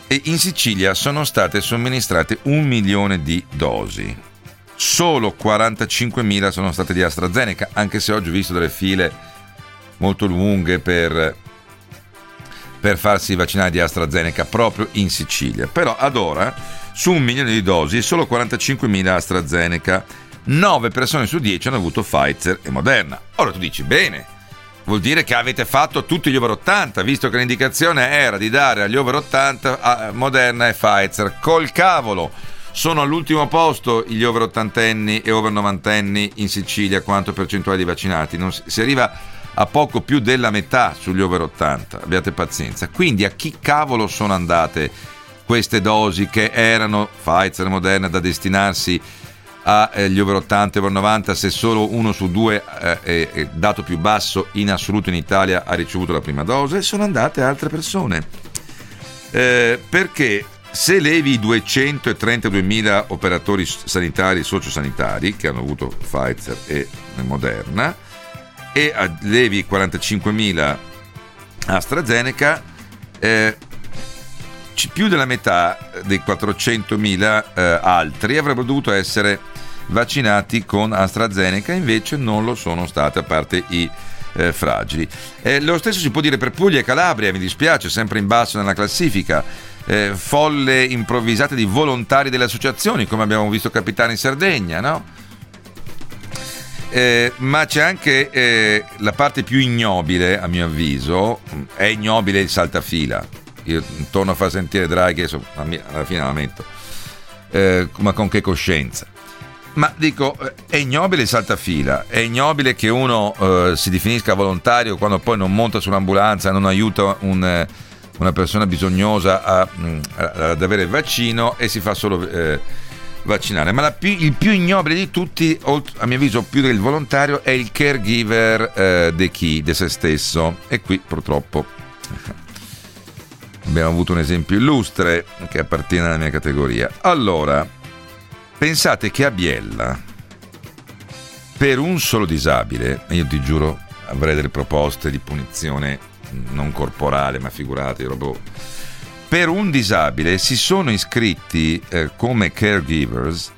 E in Sicilia sono state somministrate 1 milione di dosi, solo 45.000 sono state di AstraZeneca, anche se oggi ho visto delle file molto lunghe per farsi vaccinare di AstraZeneca proprio in Sicilia. Però ad ora, su 1 milione di dosi, solo 45.000 AstraZeneca, 9 persone su 10 hanno avuto Pfizer e Moderna. Ora tu dici, bene, vuol dire che avete fatto tutti gli over 80, visto che l'indicazione era di dare agli over 80 a Moderna e Pfizer. Col cavolo, sono all'ultimo posto gli over 80enni e over 90enni in Sicilia quanto percentuale di vaccinati. Non si arriva a poco più della metà sugli over 80, abbiate pazienza. Quindi a chi cavolo sono andate queste dosi che erano Pfizer e Moderna da destinarsi agli over 80 e over 90, se solo 1 su 2, dato più basso in assoluto in Italia, ha ricevuto la prima dose? Sono andate altre persone, perché se levi i 232.000 operatori sanitari e sociosanitari che hanno avuto Pfizer e Moderna e levi 45.000 AstraZeneca, più della metà dei 400.000 altri avrebbero dovuto essere vaccinati con AstraZeneca, invece non lo sono stati, a parte i fragili. Lo stesso si può dire per Puglia e Calabria, mi dispiace, sempre in basso nella classifica. Folle improvvisate di volontari delle associazioni, come abbiamo visto capitare in Sardegna, no? Ma c'è anche la parte più ignobile, a mio avviso, è ignobile il saltafila. Io torno a far sentire Draghi, alla fine lamento, ma con che coscienza? Ma dico, è ignobile il saltafila, è ignobile che uno si definisca volontario quando poi non monta sull'ambulanza, non aiuta una persona bisognosa ad avere il vaccino e si fa solo... vaccinare, ma il più ignobile di tutti, a mio avviso più del volontario, è il caregiver di se stesso, e qui purtroppo abbiamo avuto un esempio illustre che appartiene alla mia categoria. Allora, pensate che a Biella per un solo disabile, io ti giuro avrei delle proposte di punizione non corporale, ma figurate, proprio per un disabile si sono iscritti come caregivers,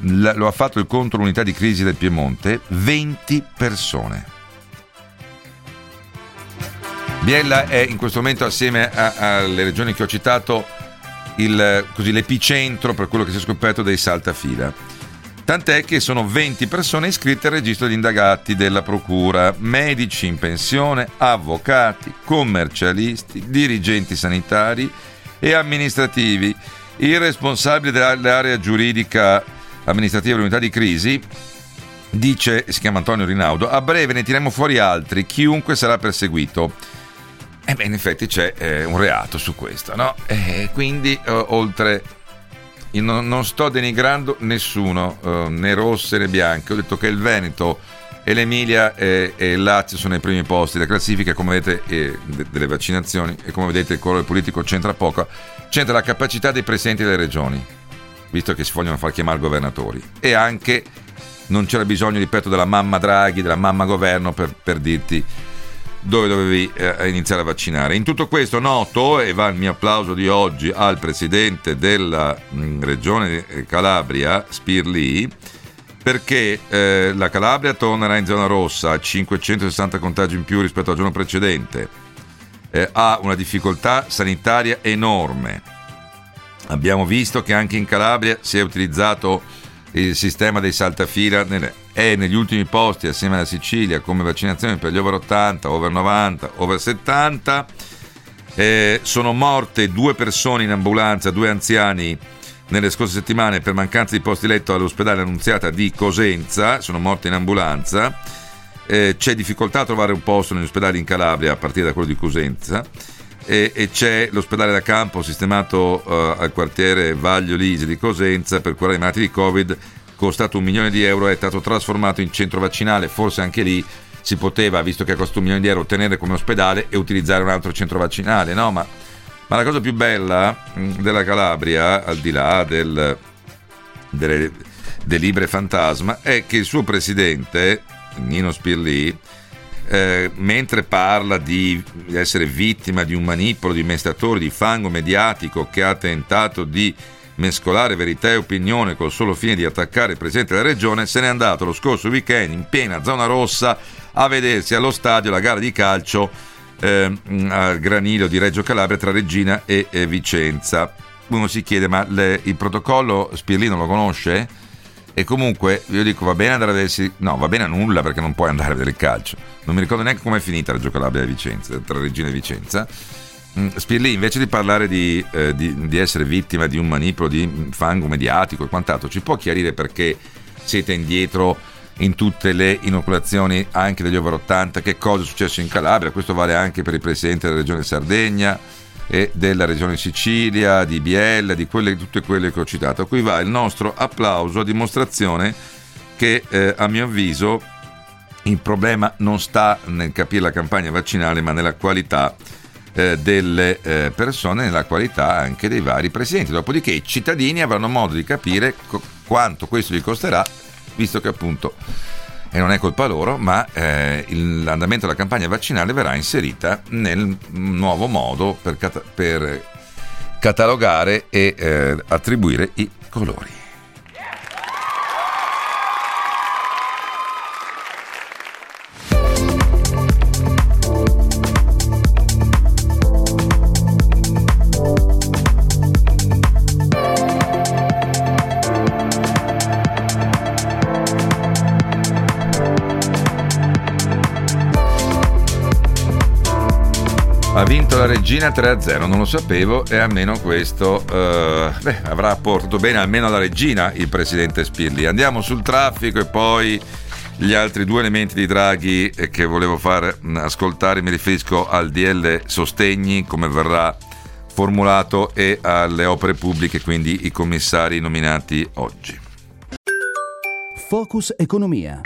lo ha fatto il contro l'unità di crisi del Piemonte, 20 persone. Biella è in questo momento, assieme alle regioni che ho citato, l'epicentro per quello che si è scoperto dei saltafila. Tant'è che sono 20 persone iscritte al registro degli indagati della procura, medici in pensione, avvocati, commercialisti, dirigenti sanitari e amministrativi. Il responsabile dell'area giuridica amministrativa dell'unità di crisi dice, si chiama Antonio Rinaudo, a breve ne tireremo fuori altri, chiunque sarà perseguito. E beh, in effetti c'è un reato su questo, no? Quindi oltre... Io non sto denigrando nessuno, né rosse né bianche. Ho detto che il Veneto e l'Emilia e il Lazio sono ai primi posti della classifica, come vedete, delle vaccinazioni, e come vedete il colore politico c'entra poco, c'entra la capacità dei presidenti delle regioni, visto che si vogliono far chiamare governatori, e anche non c'era bisogno, ripeto, della mamma Draghi, della mamma governo per dirti dove dovevi iniziare a vaccinare. In tutto questo noto, e va il mio applauso di oggi al presidente della regione Calabria, Spirli, perché la Calabria tornerà in zona rossa, 560 contagi in più rispetto al giorno precedente, ha una difficoltà sanitaria enorme. Abbiamo visto che anche in Calabria si è utilizzato il sistema dei saltafila, è negli ultimi posti assieme alla Sicilia come vaccinazione per gli over 80, over 90, over 70. Sono morte 2 persone in ambulanza, 2 anziani, nelle scorse settimane per mancanza di posti letto all'ospedale Annunziata di Cosenza, sono morte in ambulanza. C'è difficoltà a trovare un posto negli ospedali in Calabria a partire da quello di Cosenza, e c'è l'ospedale da campo sistemato al quartiere Vaglio Lise di Cosenza per curare i malati di Covid, costato €1 milione, è stato trasformato in centro vaccinale. Forse anche lì si poteva, visto che ha costato €1 milione, tenere come ospedale e utilizzare un altro centro vaccinale, no? Ma la cosa più bella della Calabria, al di là delle delibere fantasma, è che il suo presidente Nino Spirli, mentre parla di essere vittima di un manipolo di amministratori, di fango mediatico che ha tentato di mescolare verità e opinione col solo fine di attaccare il presidente della regione, se n'è andato lo scorso weekend in piena zona rossa a vedersi allo stadio la gara di calcio al Granillo di Reggio Calabria tra Regina e Vicenza. Uno si chiede, ma il protocollo Spirlino lo conosce? E comunque io dico, va bene andare a vedersi, no, va bene a nulla, perché non puoi andare a vedere il calcio. Non mi ricordo neanche com'è finita Reggio Calabria e Vicenza, tra Regina e Vicenza. Spirli, invece di parlare di essere vittima di un manipolo di fango mediatico e quant'altro, ci può chiarire perché siete indietro in tutte le inoculazioni anche degli over 80? Che cosa è successo in Calabria? Questo vale anche per il presidente della regione Sardegna e della regione Sicilia, di Biella, di tutte quelle che ho citato. A cui va il nostro applauso, a dimostrazione che a mio avviso il problema non sta nel capire la campagna vaccinale, ma nella qualità delle persone, nella qualità anche dei vari presidenti. Dopodiché i cittadini avranno modo di capire quanto questo gli costerà, visto che appunto, e non è colpa loro, ma l'andamento della campagna vaccinale verrà inserita nel nuovo modo per catalogare e attribuire i colori. Ha vinto la regina 3-0, non lo sapevo, e almeno questo avrà portato bene almeno alla regina il presidente Spirli. Andiamo sul traffico e poi gli altri due elementi di Draghi che volevo far ascoltare. Mi riferisco al DL Sostegni, come verrà formulato, e alle opere pubbliche, quindi i commissari nominati oggi. Focus Economia.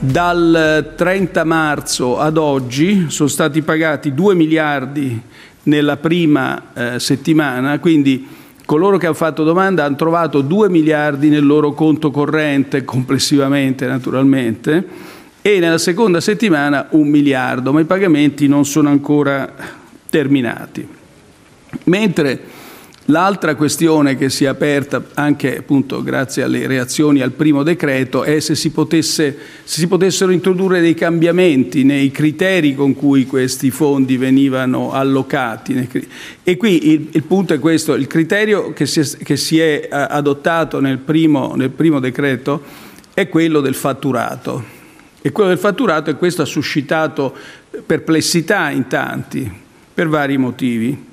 Dal 30 marzo ad oggi sono stati pagati 2 miliardi nella prima settimana, quindi coloro che hanno fatto domanda hanno trovato 2 miliardi nel loro conto corrente, complessivamente naturalmente, e nella seconda settimana 1 miliardo, ma i pagamenti non sono ancora terminati. Mentre l'altra questione che si è aperta, anche appunto grazie alle reazioni al primo decreto, è se si potessero introdurre dei cambiamenti nei criteri con cui questi fondi venivano allocati. E qui il punto è questo: il criterio che si è adottato nel primo decreto è quello del fatturato. E quello del fatturato, e questo ha suscitato perplessità in tanti per vari motivi.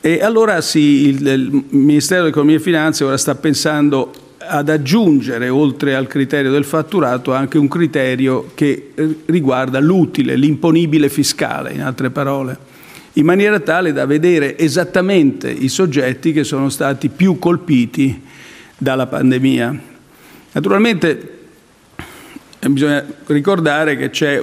E allora il Ministero dell'Economia e Finanze ora sta pensando ad aggiungere, oltre al criterio del fatturato, anche un criterio che riguarda l'utile, l'imponibile fiscale, in altre parole, in maniera tale da vedere esattamente i soggetti che sono stati più colpiti dalla pandemia. Naturalmente bisogna ricordare che c'è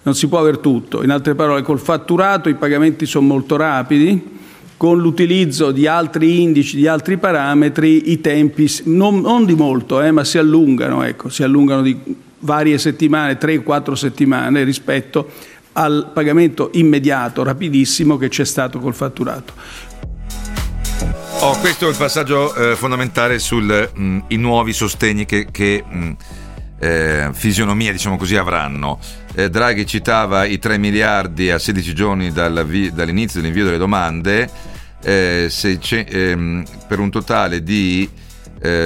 non si può aver tutto. In altre parole, col fatturato i pagamenti sono molto rapidi, con l'utilizzo di altri indici, di altri parametri, i tempi non di molto, ma si allungano, di varie settimane, 3-4 settimane rispetto al pagamento immediato, rapidissimo, che c'è stato col fatturato. Questo è il passaggio fondamentale sui nuovi sostegni che fisionomia, diciamo così, avranno. Draghi citava i 3 miliardi a 16 giorni dall'inizio dell'invio delle domande, per un totale di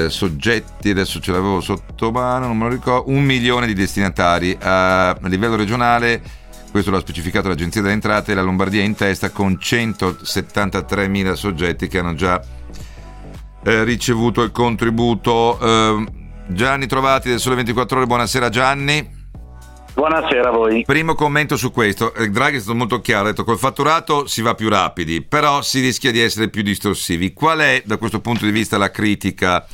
soggetti, adesso ce l'avevo sotto mano, non me lo ricordo, 1 milione di destinatari. A livello regionale, questo l'ha specificato l'Agenzia delle Entrate, la Lombardia è in testa con 173.000 soggetti che hanno già ricevuto il contributo. Gianni Trovati del Sole 24 Ore, buonasera Gianni. Buonasera a voi. Primo commento su questo. Draghi è stato molto chiaro, ha detto col fatturato si va più rapidi, però si rischia di essere più distorsivi. Qual è da questo punto di vista la critica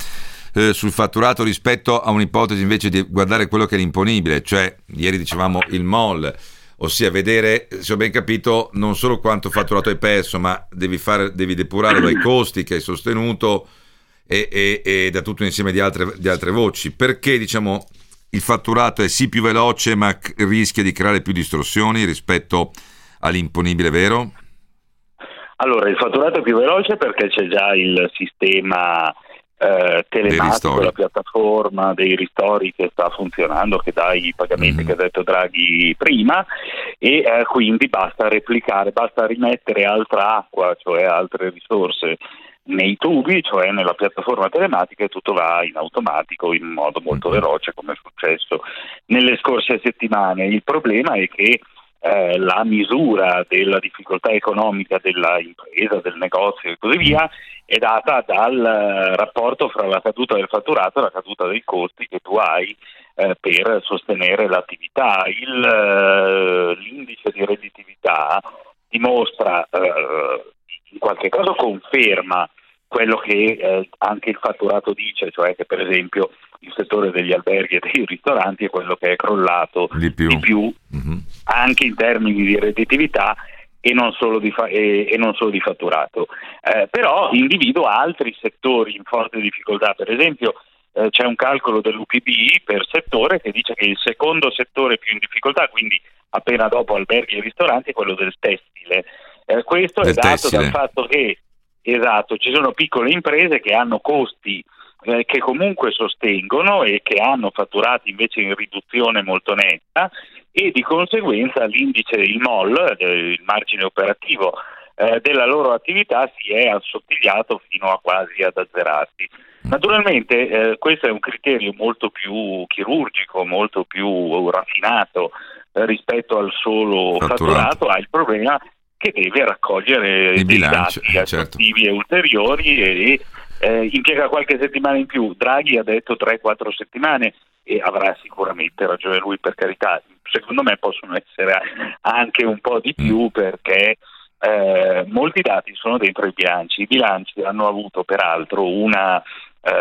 sul fatturato rispetto a un'ipotesi invece di guardare quello che è l'imponibile, cioè ieri dicevamo il MOL, ossia vedere, se ho ben capito, non solo quanto fatturato hai perso, ma devi depurare dai costi che hai sostenuto e da tutto un insieme di altre voci. Perché diciamo il fatturato è sì più veloce ma rischia di creare più distorsioni rispetto all'imponibile, vero? Allora, il fatturato è più veloce perché c'è già il sistema telematico, la piattaforma dei ristori che sta funzionando, che dà i pagamenti che ha detto Draghi prima, e quindi basta replicare, basta rimettere altra acqua, cioè altre risorse nei tubi, cioè nella piattaforma telematica, e tutto va in automatico in modo molto veloce, come è successo nelle scorse settimane. Il problema è che la misura della difficoltà economica della impresa, del negozio e così via è data dal rapporto fra la caduta del fatturato e la caduta dei costi che tu hai per sostenere l'attività. L'indice di redditività dimostra, in qualche caso conferma quello che anche il fatturato dice, cioè che per esempio il settore degli alberghi e dei ristoranti è quello che è crollato di più anche in termini di redditività e non solo di fatturato, però individua altri settori in forte difficoltà. Per esempio c'è un calcolo dell'UPB per settore che dice che il secondo settore più in difficoltà, quindi appena dopo alberghi e ristoranti, è quello del tessile. Questo è dato dal fatto che ci sono piccole imprese che hanno costi che comunque sostengono e che hanno fatturati invece in riduzione molto netta, e di conseguenza l'indice, il MOL, il margine operativo della loro attività si è assottigliato fino a quasi ad azzerarsi. Naturalmente questo è un criterio molto più chirurgico, molto più raffinato rispetto al solo fatturato, ha il problema che deve raccogliere dei bilanci, dati aggiuntivi e ulteriori e impiega qualche settimana in più. Draghi ha detto 3-4 settimane e avrà sicuramente ragione lui, per carità. Secondo me possono essere anche un po' di più perché molti dati sono dentro i bilanci. I bilanci hanno avuto peraltro una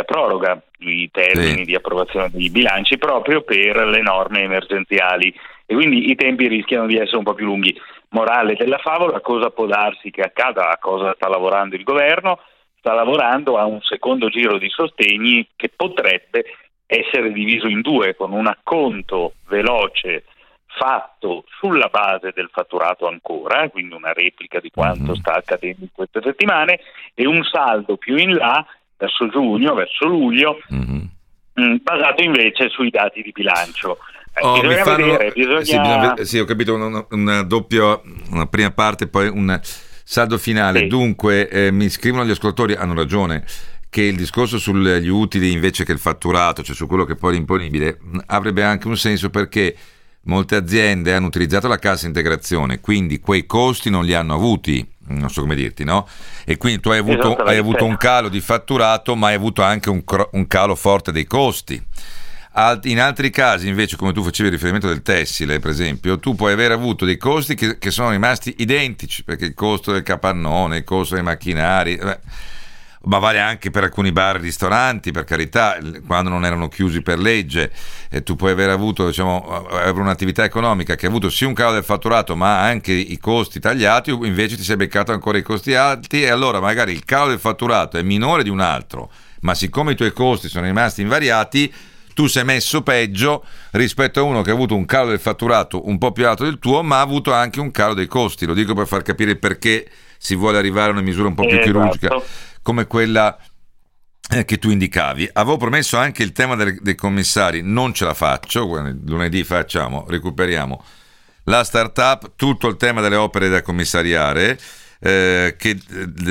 proroga sui termini di approvazione dei bilanci proprio per le norme emergenziali e quindi i tempi rischiano di essere un po' più lunghi. Morale della favola, cosa può darsi che accada? A cosa sta lavorando il governo? Sta lavorando a un secondo giro di sostegni che potrebbe essere diviso in due, con un acconto veloce fatto sulla base del fatturato ancora, quindi una replica di quanto sta accadendo in queste settimane, e un saldo più in là verso giugno, verso luglio, basato invece sui dati di bilancio. Sì, ho capito, una doppia, una prima parte, poi un saldo finale. Sì. Dunque, mi scrivono gli ascoltatori, hanno ragione, che il discorso sugli utili invece che il fatturato, cioè su quello che poi è imponibile, avrebbe anche un senso perché molte aziende hanno utilizzato la cassa integrazione, quindi quei costi non li hanno avuti, non so come dirti, no? E quindi tu hai avuto un calo di fatturato, ma hai avuto anche un calo forte dei costi. In altri casi invece, come tu facevi riferimento del tessile per esempio, tu puoi aver avuto dei costi che sono rimasti identici, perché il costo del capannone, il costo dei macchinari, ma vale anche per alcuni bar e ristoranti, per carità, quando non erano chiusi per legge, e tu puoi aver avuto, diciamo, un'attività economica che ha avuto sì un calo del fatturato ma anche i costi tagliati, invece ti sei beccato ancora i costi alti, e allora magari il calo del fatturato è minore di un altro, ma siccome i tuoi costi sono rimasti invariati, tu sei messo peggio rispetto a uno che ha avuto un calo del fatturato un po' più alto del tuo, ma ha avuto anche un calo dei costi. Lo dico per far capire perché si vuole arrivare a una misura un po' più chirurgica, come quella che tu indicavi. Avevo promesso anche il tema dei commissari, non ce la faccio, lunedì recuperiamo la startup, tutto il tema delle opere da commissariare, che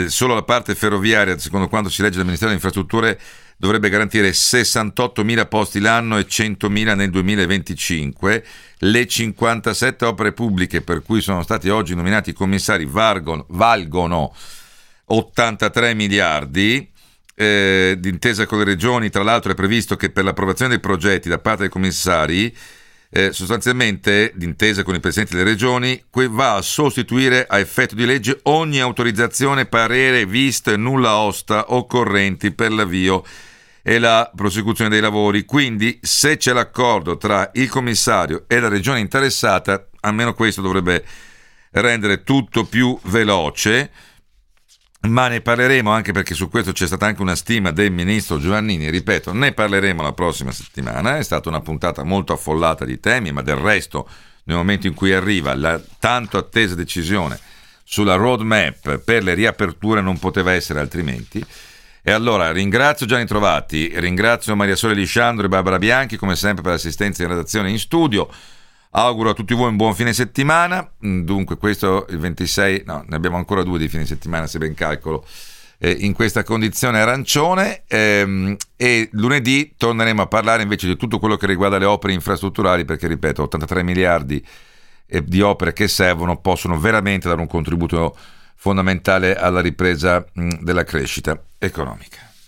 solo la parte ferroviaria, secondo quanto si legge dal Ministero delle Infrastrutture, dovrebbe garantire 68.000 posti l'anno e 100.000 nel 2025. Le 57 opere pubbliche per cui sono stati oggi nominati i commissari valgono 83 miliardi. D'intesa con le regioni, tra l'altro, è previsto che per l'approvazione dei progetti da parte dei commissari, sostanzialmente, d'intesa con i presidenti delle regioni, va a sostituire a effetto di legge ogni autorizzazione, parere, visto e nulla osta occorrenti per l'avvio e la prosecuzione dei lavori. Quindi, se c'è l'accordo tra il commissario e la regione interessata, almeno questo dovrebbe rendere tutto più veloce. Ma ne parleremo, anche perché su questo c'è stata anche una stima del ministro Giovannini, ripeto, ne parleremo la prossima settimana. È stata una puntata molto affollata di temi, ma del resto nel momento in cui arriva la tanto attesa decisione sulla roadmap per le riaperture non poteva essere altrimenti. E allora ringrazio Gianni Trovati, ringrazio Maria Sole Lisciandro e Barbara Bianchi come sempre per l'assistenza in redazione in studio. Auguro a tutti voi un buon fine settimana. Dunque questo il 26, no, ne abbiamo ancora 2 di fine settimana se ben calcolo, in questa condizione arancione, e lunedì torneremo a parlare invece di tutto quello che riguarda le opere infrastrutturali, perché ripeto 83 miliardi di opere che servono possono veramente dare un contributo fondamentale alla ripresa della crescita economica.